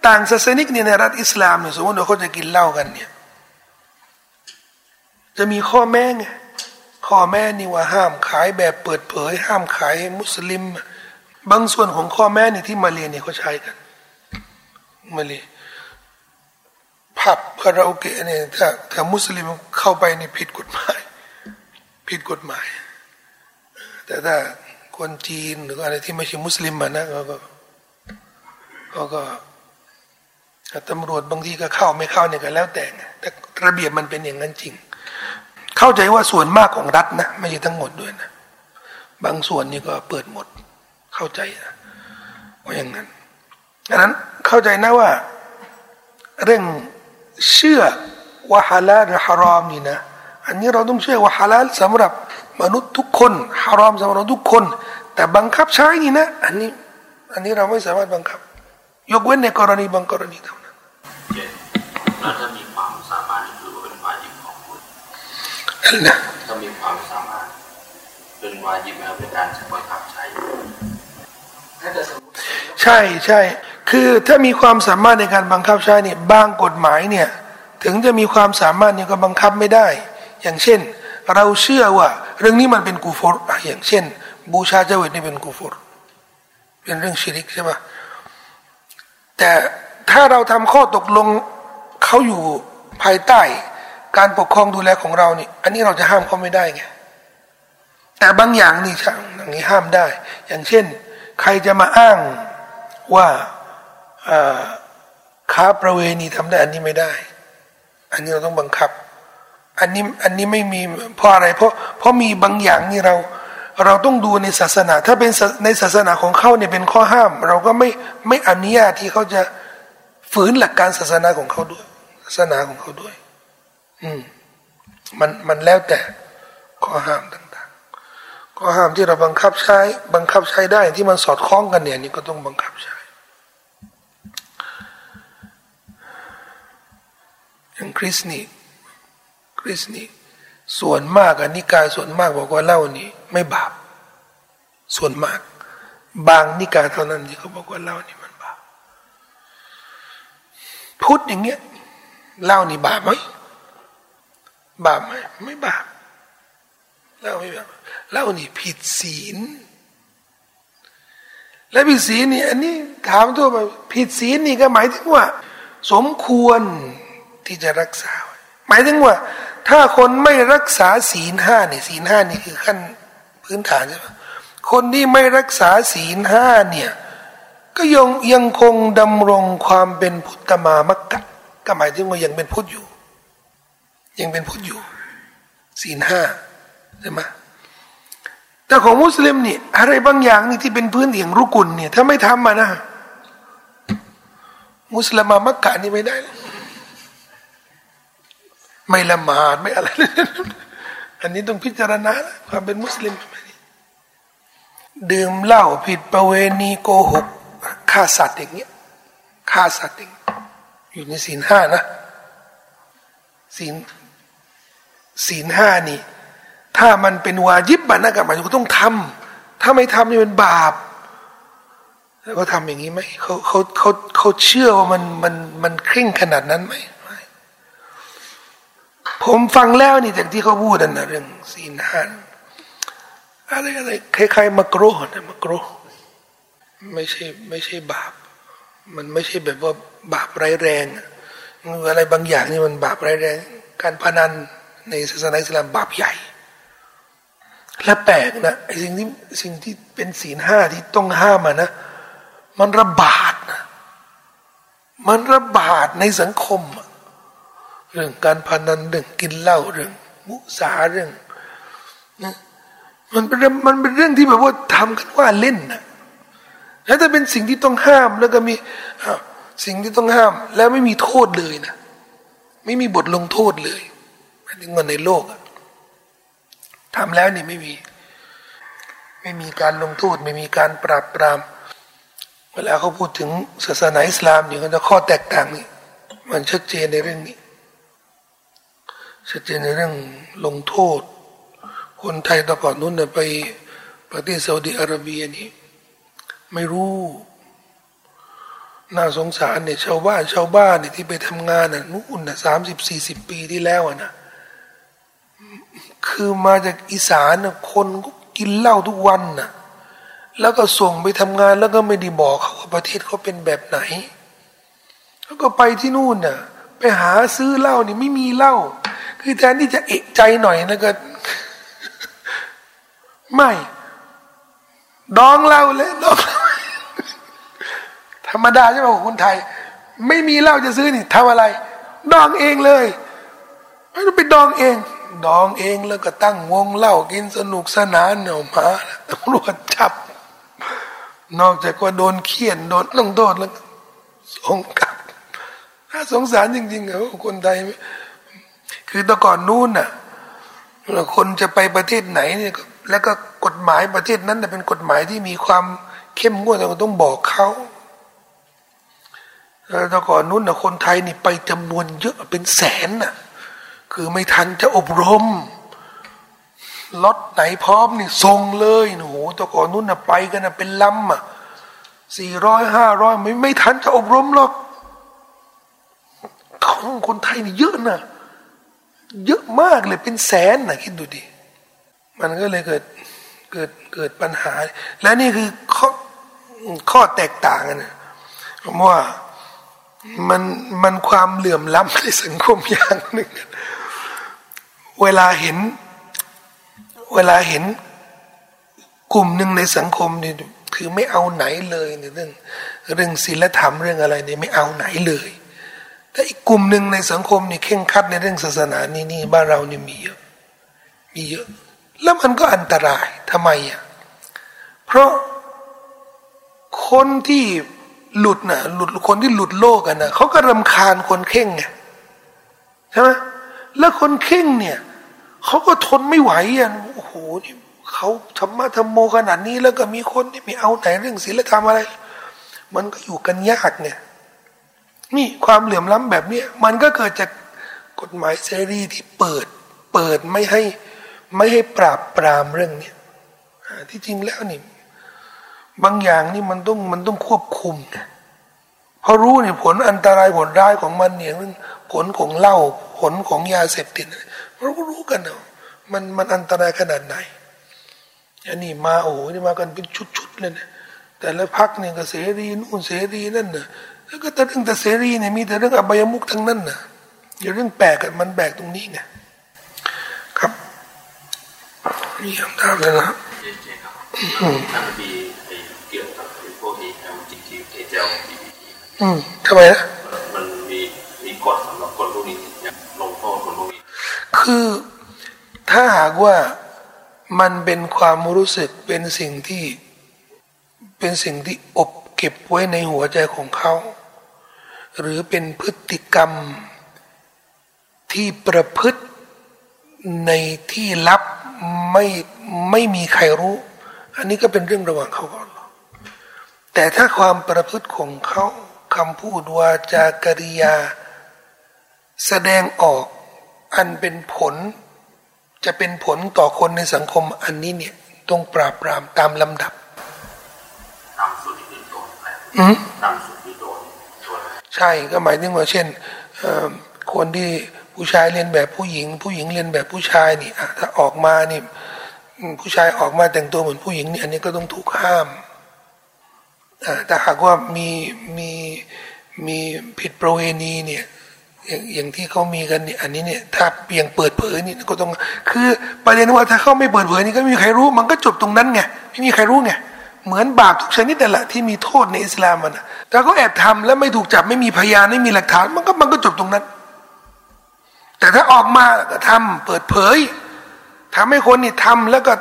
ต่างศาสนิกเนี่ยในรัฐอิสลามเนี่ยสมมติว่าเขาจะกินเหล้ากันเนี่ยจะมีข้อแม้ไงข้อแม้นี่ว่าห้ามขายแบบเปิดเผยห้ามขายมุสลิมบางส่วนของข้อแม้นี่ที่มาเลเนี่ยเขาใช้กันมาเลผับคาราโอเกะเนี่ยถ้าถ้ามุสลิมเข้าไปนี่ผิดกฎหมายผิดกฎหมายแต่ถ้าคนจีนหรืออะไรที่ไม่ใช่มุสลิมมานะเขาก็เขาก็ตำรวจบางทีก็เข้าไม่เข้าเนี่ยก็แล้วแต่แต่ระเบียบมันเป็นอย่างนั้นจริงเข้าใจว่าส่วนมากของรัฐนะไม่ใช่ทั้งหมดด้วยนะบางส่วนนี่ก็เปิดหมดเข้าใจนะว่าอย่างนั้นดังนั้นเข้าใจนะว่าเรื่องเชื่อว่าฮาลาลหรือฮารอมนี่นะอันนี้เราต้องเชื่อว่าฮาลาลสำหรับมนุษย์ทุกคนฮารอมสำหรับทุกคนแต่บังคับใช้นี่นะอันนี้อันนี้เราไม่สามารถบังคับยกเว้นในกรณีบางกรณีเท่านั้นถ้ามีความสามารถคือเป็นวาญิบของคุณนะถ้ามีความสามารถเป็นวาญิบแล้วเป็นการใช้บังคับใช้ใช่ใช่คือถ้ามีความสามารถในการบังคับใช้เนี่ยบางกฎหมายเนี่ยถึงจะมีความสามารถเนี่ยก็บังคับไม่ได้อย่างเช่นเราเชื่อว่าเรื่องนี้มันเป็นกุฟรอย่างเช่นบูชาเจวิตนี่เป็นกุฟรเป็นเรื่องชิริกใช่ไหมแต่ถ้าเราทำข้อตกลงเขาอยู่ภายใต้การปกครองดูแลของเราเนี่ยอันนี้เราจะห้ามเขาไม่ได้ไงแต่บางอย่างนี่ช่างอย่างนี้ห้ามได้อย่างเช่นใครจะมาอ้างว่าค้าประเวณีทำได้อันนี้ไม่ได้ อันนี้เราต้องบังคับอันนี้อันนี้ไม่มีเพราะอะไรเพราะเพราะมีบางอย่างนี่เราเราต้องดูในศาสนาถ้าเป็นในศาสนาของเขาเนี่ยเป็นข้อห้ามเราก็ไม่ไม่อนุญาตที่เขาจะฝืนหลักการศาสนาของเขาด้วยศาสนาของเขาด้วยอืมมันมันแล้วแต่ข้อห้ามต่างๆข้อห้ามที่เราบังคับใช้บังคับใช้ได้ที่มันสอดคล้องกันเนี่ยนี่ก็ต้องบังคับใช้อย่างคริสต์นี่คริสต์นี่ส่วนมากอันนิกายส่วนมากบอกว่าเหล้านี่ไม่บาปส่วนมากบางนิกายเท่านั้นที่เขาบอกว่าเหล้านี่มันบาปพูดอย่างเงี้ยเหล้านี่บาปไหมบาปไหมไม่บาปเหล้าไม่บาปเหล้านี่ผิดศีลและผิดศีลนี่อันนี้ถามตัวมาผิดศีลนี่ก็หมายถึงว่าสมควรที่จะรักษาหมายถึงว่าถ้าคนไม่รักษาศีลห้าเนี่ยศีลห้านี่คือขั้นพื้นฐานใช่ไหมคนที่ไม่รักษาศีลห้าเนี่ยก็ยังยังคงดำรงความเป็นพุทธมามกะก็หมายถึงว่ายังเป็นพุทธอยู่ยังเป็นพุทธอยู่ศีลห้าใช่ไหมแต่ของมุสลิมเนี่ยอะไรบางอย่างนี่ที่เป็นพื้นอย่างรุกุลเนี่ยถ้าไม่ทำมานะมุสลิมมามกะนี่ไม่ได้ไม่ละหมาดไม่อะไรเลยอันนี้ต้องพิจารณาความเป็นมุสลิมแบบนี้ดื่มเหล้าผิดประเวณีโกหกฆ่าสัตว์อย่างเงี้ยฆ่าสัตว์อย่างอยู่ในศีลห้านะศีลศีลห้านี่ถ้ามันเป็นวาญิบบันนะกับมันก็ต้องทำถ้าไม่ทำนี่เป็นบาปแล้วก็ทำอย่างนี้ไหมเขาเขาเขาเขาเชื่อว่ามันมันมันเคร่งขนาดนั้นไหมผมฟังแล้วนี่จากที่เขาพูดนะเรื่องศีลห้าอะไรอะไรคล้ายๆมักรูฮ์นะมักรูฮ์ไม่ใช่ไม่ใช่บาปมันไม่ใช่แบบว่าบาปร้ายแรงอะไรบางอย่างนี่มันบาปร้ายแรงการพนันในศาสนาอิสลามบาปใหญ่และแปลกนะสิ่งที่สิ่งที่เป็นศีลห้าที่ต้องห้ามนะมันระบาดนะมันระบาดในสังคมเรื่องการพนันเรื่องกินเหล้าเรื่องมุสาเรื่องนะมันเป็นมันเป็นเรื่องที่แบบว่าทำกันว่าเล่นนะแล้วแต่เป็นสิ่งที่ต้องห้ามแล้วก็มีสิ่งที่ต้องห้ามแล้วไม่มีโทษเลยนะไม่มีบทลงโทษเลยอันนี้ในโลกทำแล้วนี่ไม่มีไม่มีการลงโทษไม่มีการปราบปรามเวลาเขาพูดถึงศาสนาอิสลามเนี่ยเขาจะข้อแตกต่างนี่มันชัดเจนในเรื่องนี้ชัดเจนในเรื่องลงโทษคนไทยตะก่อนนู้นเนี่ยไปประเทศซาอุดิอาระเบียนี่ไม่รู้น่าสงสารเนี่ยชาวบ้านชาวบ้านเนี่ยที่ไปทำงานน่ะนู่นน่ะสามสิบสี่สิบปีที่แล้วนะคือมาจากอีสานน่ะคนก็กินเหล้าทุกวันน่ะแล้วก็ส่งไปทำงานแล้วก็ไม่ได้บอกเขาว่าประเทศเขาเป็นแบบไหนแล้วก็ไปที่นู่นน่ะไปหาซื้อเหล้านี่ไม่มีเหล้าคือแทนที่จะเอะใจหน่อยนะก็ไม่ดองเหล้าเลยดองธรรมดาใช่ไหมของคนไทยไม่มีเหล้าจะซื้อนี่ทำอะไรดองเองเลยไม่ต้องไปดองเองดองเองแล้วก็ตั้งวงเหล้ากินสนุกสนานเนี่ยมาตำรวจจับนอกจากว่าโดนเขี่ยนโดนลงโทษแล้วส่งกลับน่าสงสารจริงๆของคนไทยคือแต่ก่อนนู้นน่ะคนจะไปประเทศไหนเนี่ยแล้วก็กฎหมายประเทศนั้นเป็นกฎหมายที่มีความเข้มงวดเราต้องบอกเขาแต่ก่อนนู้นน่ะคนไทยนี่ไปจำนวนเยอะเป็นแสนน่ะคือไม่ทันจะอบรมล็อตไหนพร้อมนี่ส่งเลยโอ้โหแต่ก่อนนู้นน่ะไปกันน่ะเป็นลำอ่ะสี่ร้อยห้าร้อยไม่ไม่ทันจะอบรมหรอกของคนไทยนี่เยอะน่ะเยอะมากเลยเป็นแสนนะคิดดูดิมันก็เลยเกิดเกิดเกิดปัญหาและนี่คือข้อข้อแตกต่างกันนะผมว่ามันมันความเหลื่อมล้ำในสังคมอย่างหนึ่งเวลาเห็นเวลาเห็นกลุ่มหนึ่งในสังคมนี่คือไม่เอาไหนเลยในเรื่องเรื่องศีลธรรมเรื่องอะไรนี่ไม่เอาไหนเลย และอีกกลุ่มหนึ่งในสังคมนี่เคร่งครัดในเรื่องศาสนานี่นี่บ้านเรานี่มีเยอะมีเยอะแล้วมันก็อันตรายทำไมอ่ะเพราะคนที่หลุดนะหลุดคนที่หลุดโลกกันนะเขาก็รำคาญคนเข่งไงใช่ไหมแล้วคนเข่งเนี่ยเขาก็ทนไม่ไหวอ่ะโอ้โหนี่เขาธรรมะธรรมโมขนาดนี้แล้วก็มีคนที่ไม่เอาไหนเรื่องศีลธรรมอะไรมันก็อยู่กันยากเนี่ยนี่ความเหลื่อมล้ำแบบนี้มันก็เกิดจากกฎหมายเสรีที่เปิดเปิดไม่ให้ไม่ให้ปราบปรามเรื่องนี้ที่จริงแล้วนี่บางอย่างนี่มันต้องมันต้องควบคุมนะเพราะรู้เนี่ยผลอันตรายผลร้ายของมันเนี่ยผลของเหล้าผลของยาเสพติดเราก็รู้กันเนาะมันมันอันตรายขนาดไหนอันนี้มาโอ้โหนี่มากันเป็นชุดๆเลยนะแต่ละพักเนี่ยก็เสรีนู่นเสรีนั่นนะแล้วก็แต่เรื่องแต่เสรีเนี่ยมีแต่เรื่องอบายมุขทั้งนั้นนะอย่าเรื่องแปลกกันมันแปลกตรงนี้ไงครับนี่คำถามแล้วนะท่านมีเกี่ยวกับพวกนี้ แอล จี บี ที คิว อืมทำไมนะมันมีมีกฎสำหรับคนพวกนี้ลงโทษคนพวกนี้คือถ้าหากว่ามันเป็นความรู้สึกเป็นสิ่งที่เป็นสิ่งที่อบเก็บไว้ในหัวใจของเขาหรือเป็นพฤติกรรมที่ประพฤติในที่ลับไม่ไม่มีใครรู้อันนี้ก็เป็นเรื่องระหว่างเขากับอัลเลาะห์แต่ถ้าความประพฤติของเขาคำพูดวาจากริยาแสดงออกอันเป็นผลจะเป็นผลต่อคนในสังคมอันนี้เนี่ยต้องปราบปรามตามลำดับตามสุดที่โดนอืมตามสุดที่โดนใช่ก็หมายถึงว่าเช่นคนที่ผู้ชายเรียนแบบผู้หญิงผู้หญิงเรียนแบบผู้ชายนี่ถ้าออกมานี่ผู้ชายออกมาแต่งตัวเหมือนผู้หญิงนี่อันนี้ก็ต้องถูกห้ามแต่หากว่ามีมีมีผิดประเวณีเนี่ยอย่างที่เขามีกันเนี่ยอันนี้เนี่ยถ้าเพียงเปิดเผยนี่ก็ต้องคือประเด็นว่าถ้าเขาไม่เปิดเผยนี่ก็ไม่มีใครรู้มันก็จบตรงนั้นไงไม่มีใครรู้ไงเหมือนบาปทุกชนิดนั่นแหละที่มีโทษในอิสลามมันถ้าเขาแอบทำแล้วไม่ถูกจับไม่มีพยานไม่มีหลักฐานมันก็มันก็จบตรงนั้นแต่ถ้าออกมาก็ทำเปิดเผยทำให้คนนี่ทำแล้วก็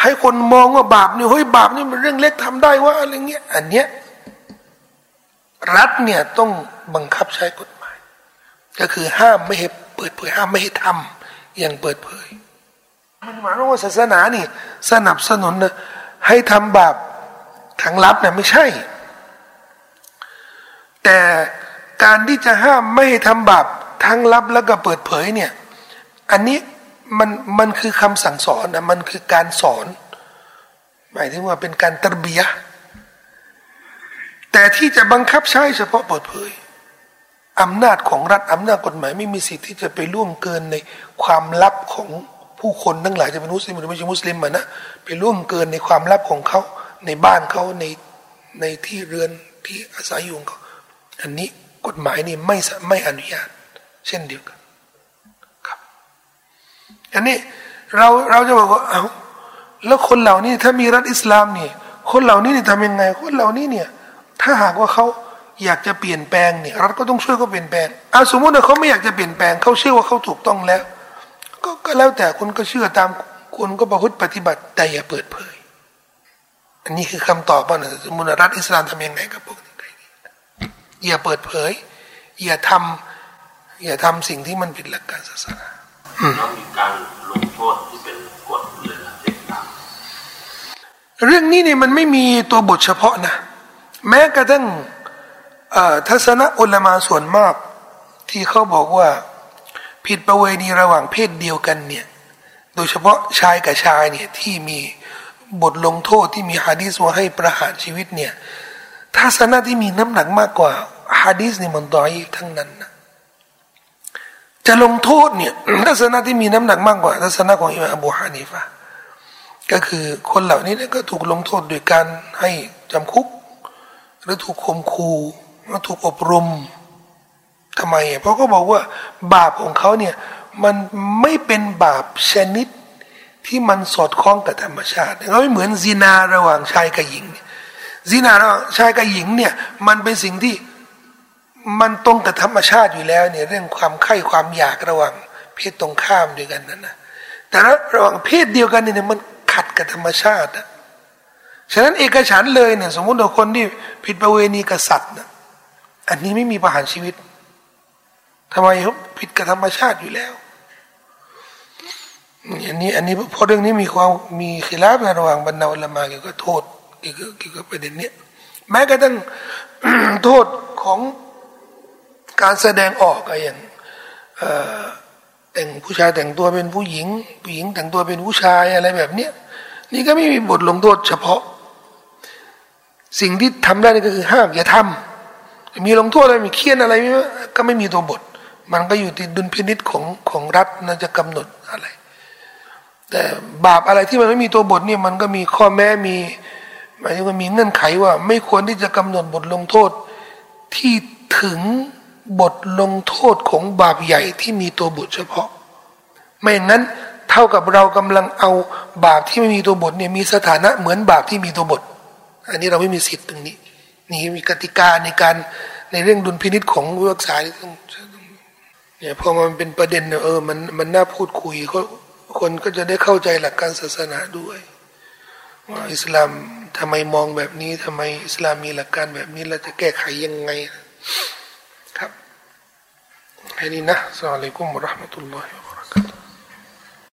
ให้คนมองว่าบาปนี่เฮ้ยบาปนี่มันเรื่องเล็กทำได้ว่าอะไรเงี้ยอันเนี้ยรัฐเนี่ยต้องบังคับใช้กฎหมายก็คือห้ามไม่ให้เปิดเผยห้ามไม่ให้ทำอย่างเปิดเผยมันหมายว่าศาสนานี่สนับสนุนนะให้ทำบาปทางลับเนี่ยไม่ใช่แต่การที่จะห้ามไม่ให้ทำบาปทางลับแล้วก็เปิดเผยเนี่ยอันนี้มันมันคือคำสั่งสอนนะมันคือการสอนหมายถึงว่าเป็นการตะเบียะแต่ที่จะบังคับใช้เฉพาะเปิดเผยอำนาจของรัฐอำนาจกฎหมายไม่มีสิทธิ์ที่จะไปล่วงเกินในความลับของผู้คนทั้งหลายจะเป็นมุสลิมหรือไม่ใช่มุสลิมอ่ะนะไปล่วงเกินในความลับของเขาในบ้านเขาในในที่เรือนที่อาศัยอยู่ของเขาอันนี้กฎหมายนี่ไม่ไม่อนุญาตเช่นเดียวกันอันนี้เราเราจะบอกว่าเอาแล้วคนเหล่านี้ถ้ามีรัฐอิสลามนี่คนเหล่านี้นี่ทำยังไงคนเหล่านี้เนี่ยถ้าหากว่าเขาอยากจะเปลี่ยนแปลงเนี่ยรัฐก็ต้องช่วยเขาเปลี่ยนแปลงเอาสมมติว่าเขาไม่อยากจะเปลี่ยนแปลงเขาเชื่อว่าเขาถูกต้องแล้วก็ก็แล้วแต่คนก็เชื่อตามคนก็ประพฤติปฏิบัติแต่อย่าเปิดเผยอันนี้คือคำตอบว่าสมมติรัฐอิสลามทำยังไงกับพวกนี้อย่าเปิดเผยอย่าทำอย่าทำสิ่งที่มันผิดหลักการศาสนาแล้วมีการลงโทษที่เป็นกฎหรืออะไรต่างเรื่องนี้เนี่ยมันไม่มีตัวบทเฉพาะนะแม้กระทั่งทัศนะอุลามะส่วนมากที่เขาบอกว่าผิดประเวณีระหว่างเพศเดียวกันเนี่ยโดยเฉพาะชายกับชายเนี่ยที่มีบทลงโทษที่มีหะดีษว่าให้ประหารชีวิตเนี่ยทัศนะที่มีน้ำหนักมากกว่าหะดีษนี่มันดอยทั้งนั้นนะจะลงโทษเนี่ยลักษณะที่มีน้ำหนักมากกว่าลักษณะของอิหม่ามอบูฮานีฟะห์ก็คือคนเหล่านี้ก็ถูกลงโทษโดยการให้จำคุกหรือถูกข่มขู่หรือถูกอบรมทำไมเพราะเขาบอกว่าบาปของเขาเนี่ยมันไม่เป็นบาปชนิดที่มันสอดคล้องกับธรรมชาติเขาไม่เหมือนซินาระหว่างชายกับหญิงซินาระหว่างชายกับหญิงเนี่ยมันเป็นสิ่งที่ มันตรงกับธรรมชาติอยู่แล้วเนี่ยเรื่องความไข้ความอยากระหว่างเพศตรงข้ามด้วยกันนั่นนะแต่ระหว่างเพศเดียวกันเนี่ยมันขัดกับธรรมชาตินะฉะนั้นเอกฉันท์เลยเนี่ยสมมุติว่าคนที่ผิดประเวณีกับสัตว์นะอันนี้ไม่มีประหารชีวิตทำไมครับผิดกับธรรมชาติอยู่แล้วอันนี้อันนี้เพราะเรื่องนี้มีความมีขีราบระหว่างบรรดาอุลามะเกี่ยวกับโทษเกี่ยวกับเกี่ยวกับประเด็นเนี้ยแม้กระทั่ง โทษของการแสดงออกอะไรอย่างแต่งผู้ชายแต่งตัวเป็นผู้หญิงผู้หญิงแต่งตัวเป็นผู้ชายอะไรแบบเนี้ยนี่ก็ไม่มีบทลงโทษเฉพาะสิ่งที่ทำได้นี่ก็คือห้ามอย่าทำมีลงโทษอะไรมีเคี่ยนอะไรไหมก็ไม่มีตัวบทมันก็อยู่ที่ดุลพินิจของของรัฐน่าจะกำหนดอะไรแต่บาปอะไรที่มันไม่มีตัวบทนี่มันก็มีข้อแม้มีหมายถึงว่ามีเงื่อนไขว่าไม่ควรที่จะกำหนดบทลงโทษที่ถึงบทลงโทษของบาปใหญ่ที่มีตัวบทเฉพาะไม่อย่างนั้นเท่ากับเรากำลังเอาบาปที่ไม่มีตัวบทเนี่ยมีสถานะเหมือนบาปที่มีตัวบทอันนี้เราไม่มีสิทธิ์ตรงนี้นี่มีกติกาในการในเรื่องดุลพินิจของผู้รักษาเนี่ยพอมันเป็นประเด็นเออมันมันน่าพูดคุยก็คนก็จะได้เข้าใจหลักการศาสนาด้วยว่าอิสลามทำไมมองแบบนี้ทำไมอิสลามมีหลักการแบบนี้เราจะแก้ไขยังไงครับแค่นี้นะอัสสลามุอะลัยกุมวะเราะห์มะตุลลอฮิ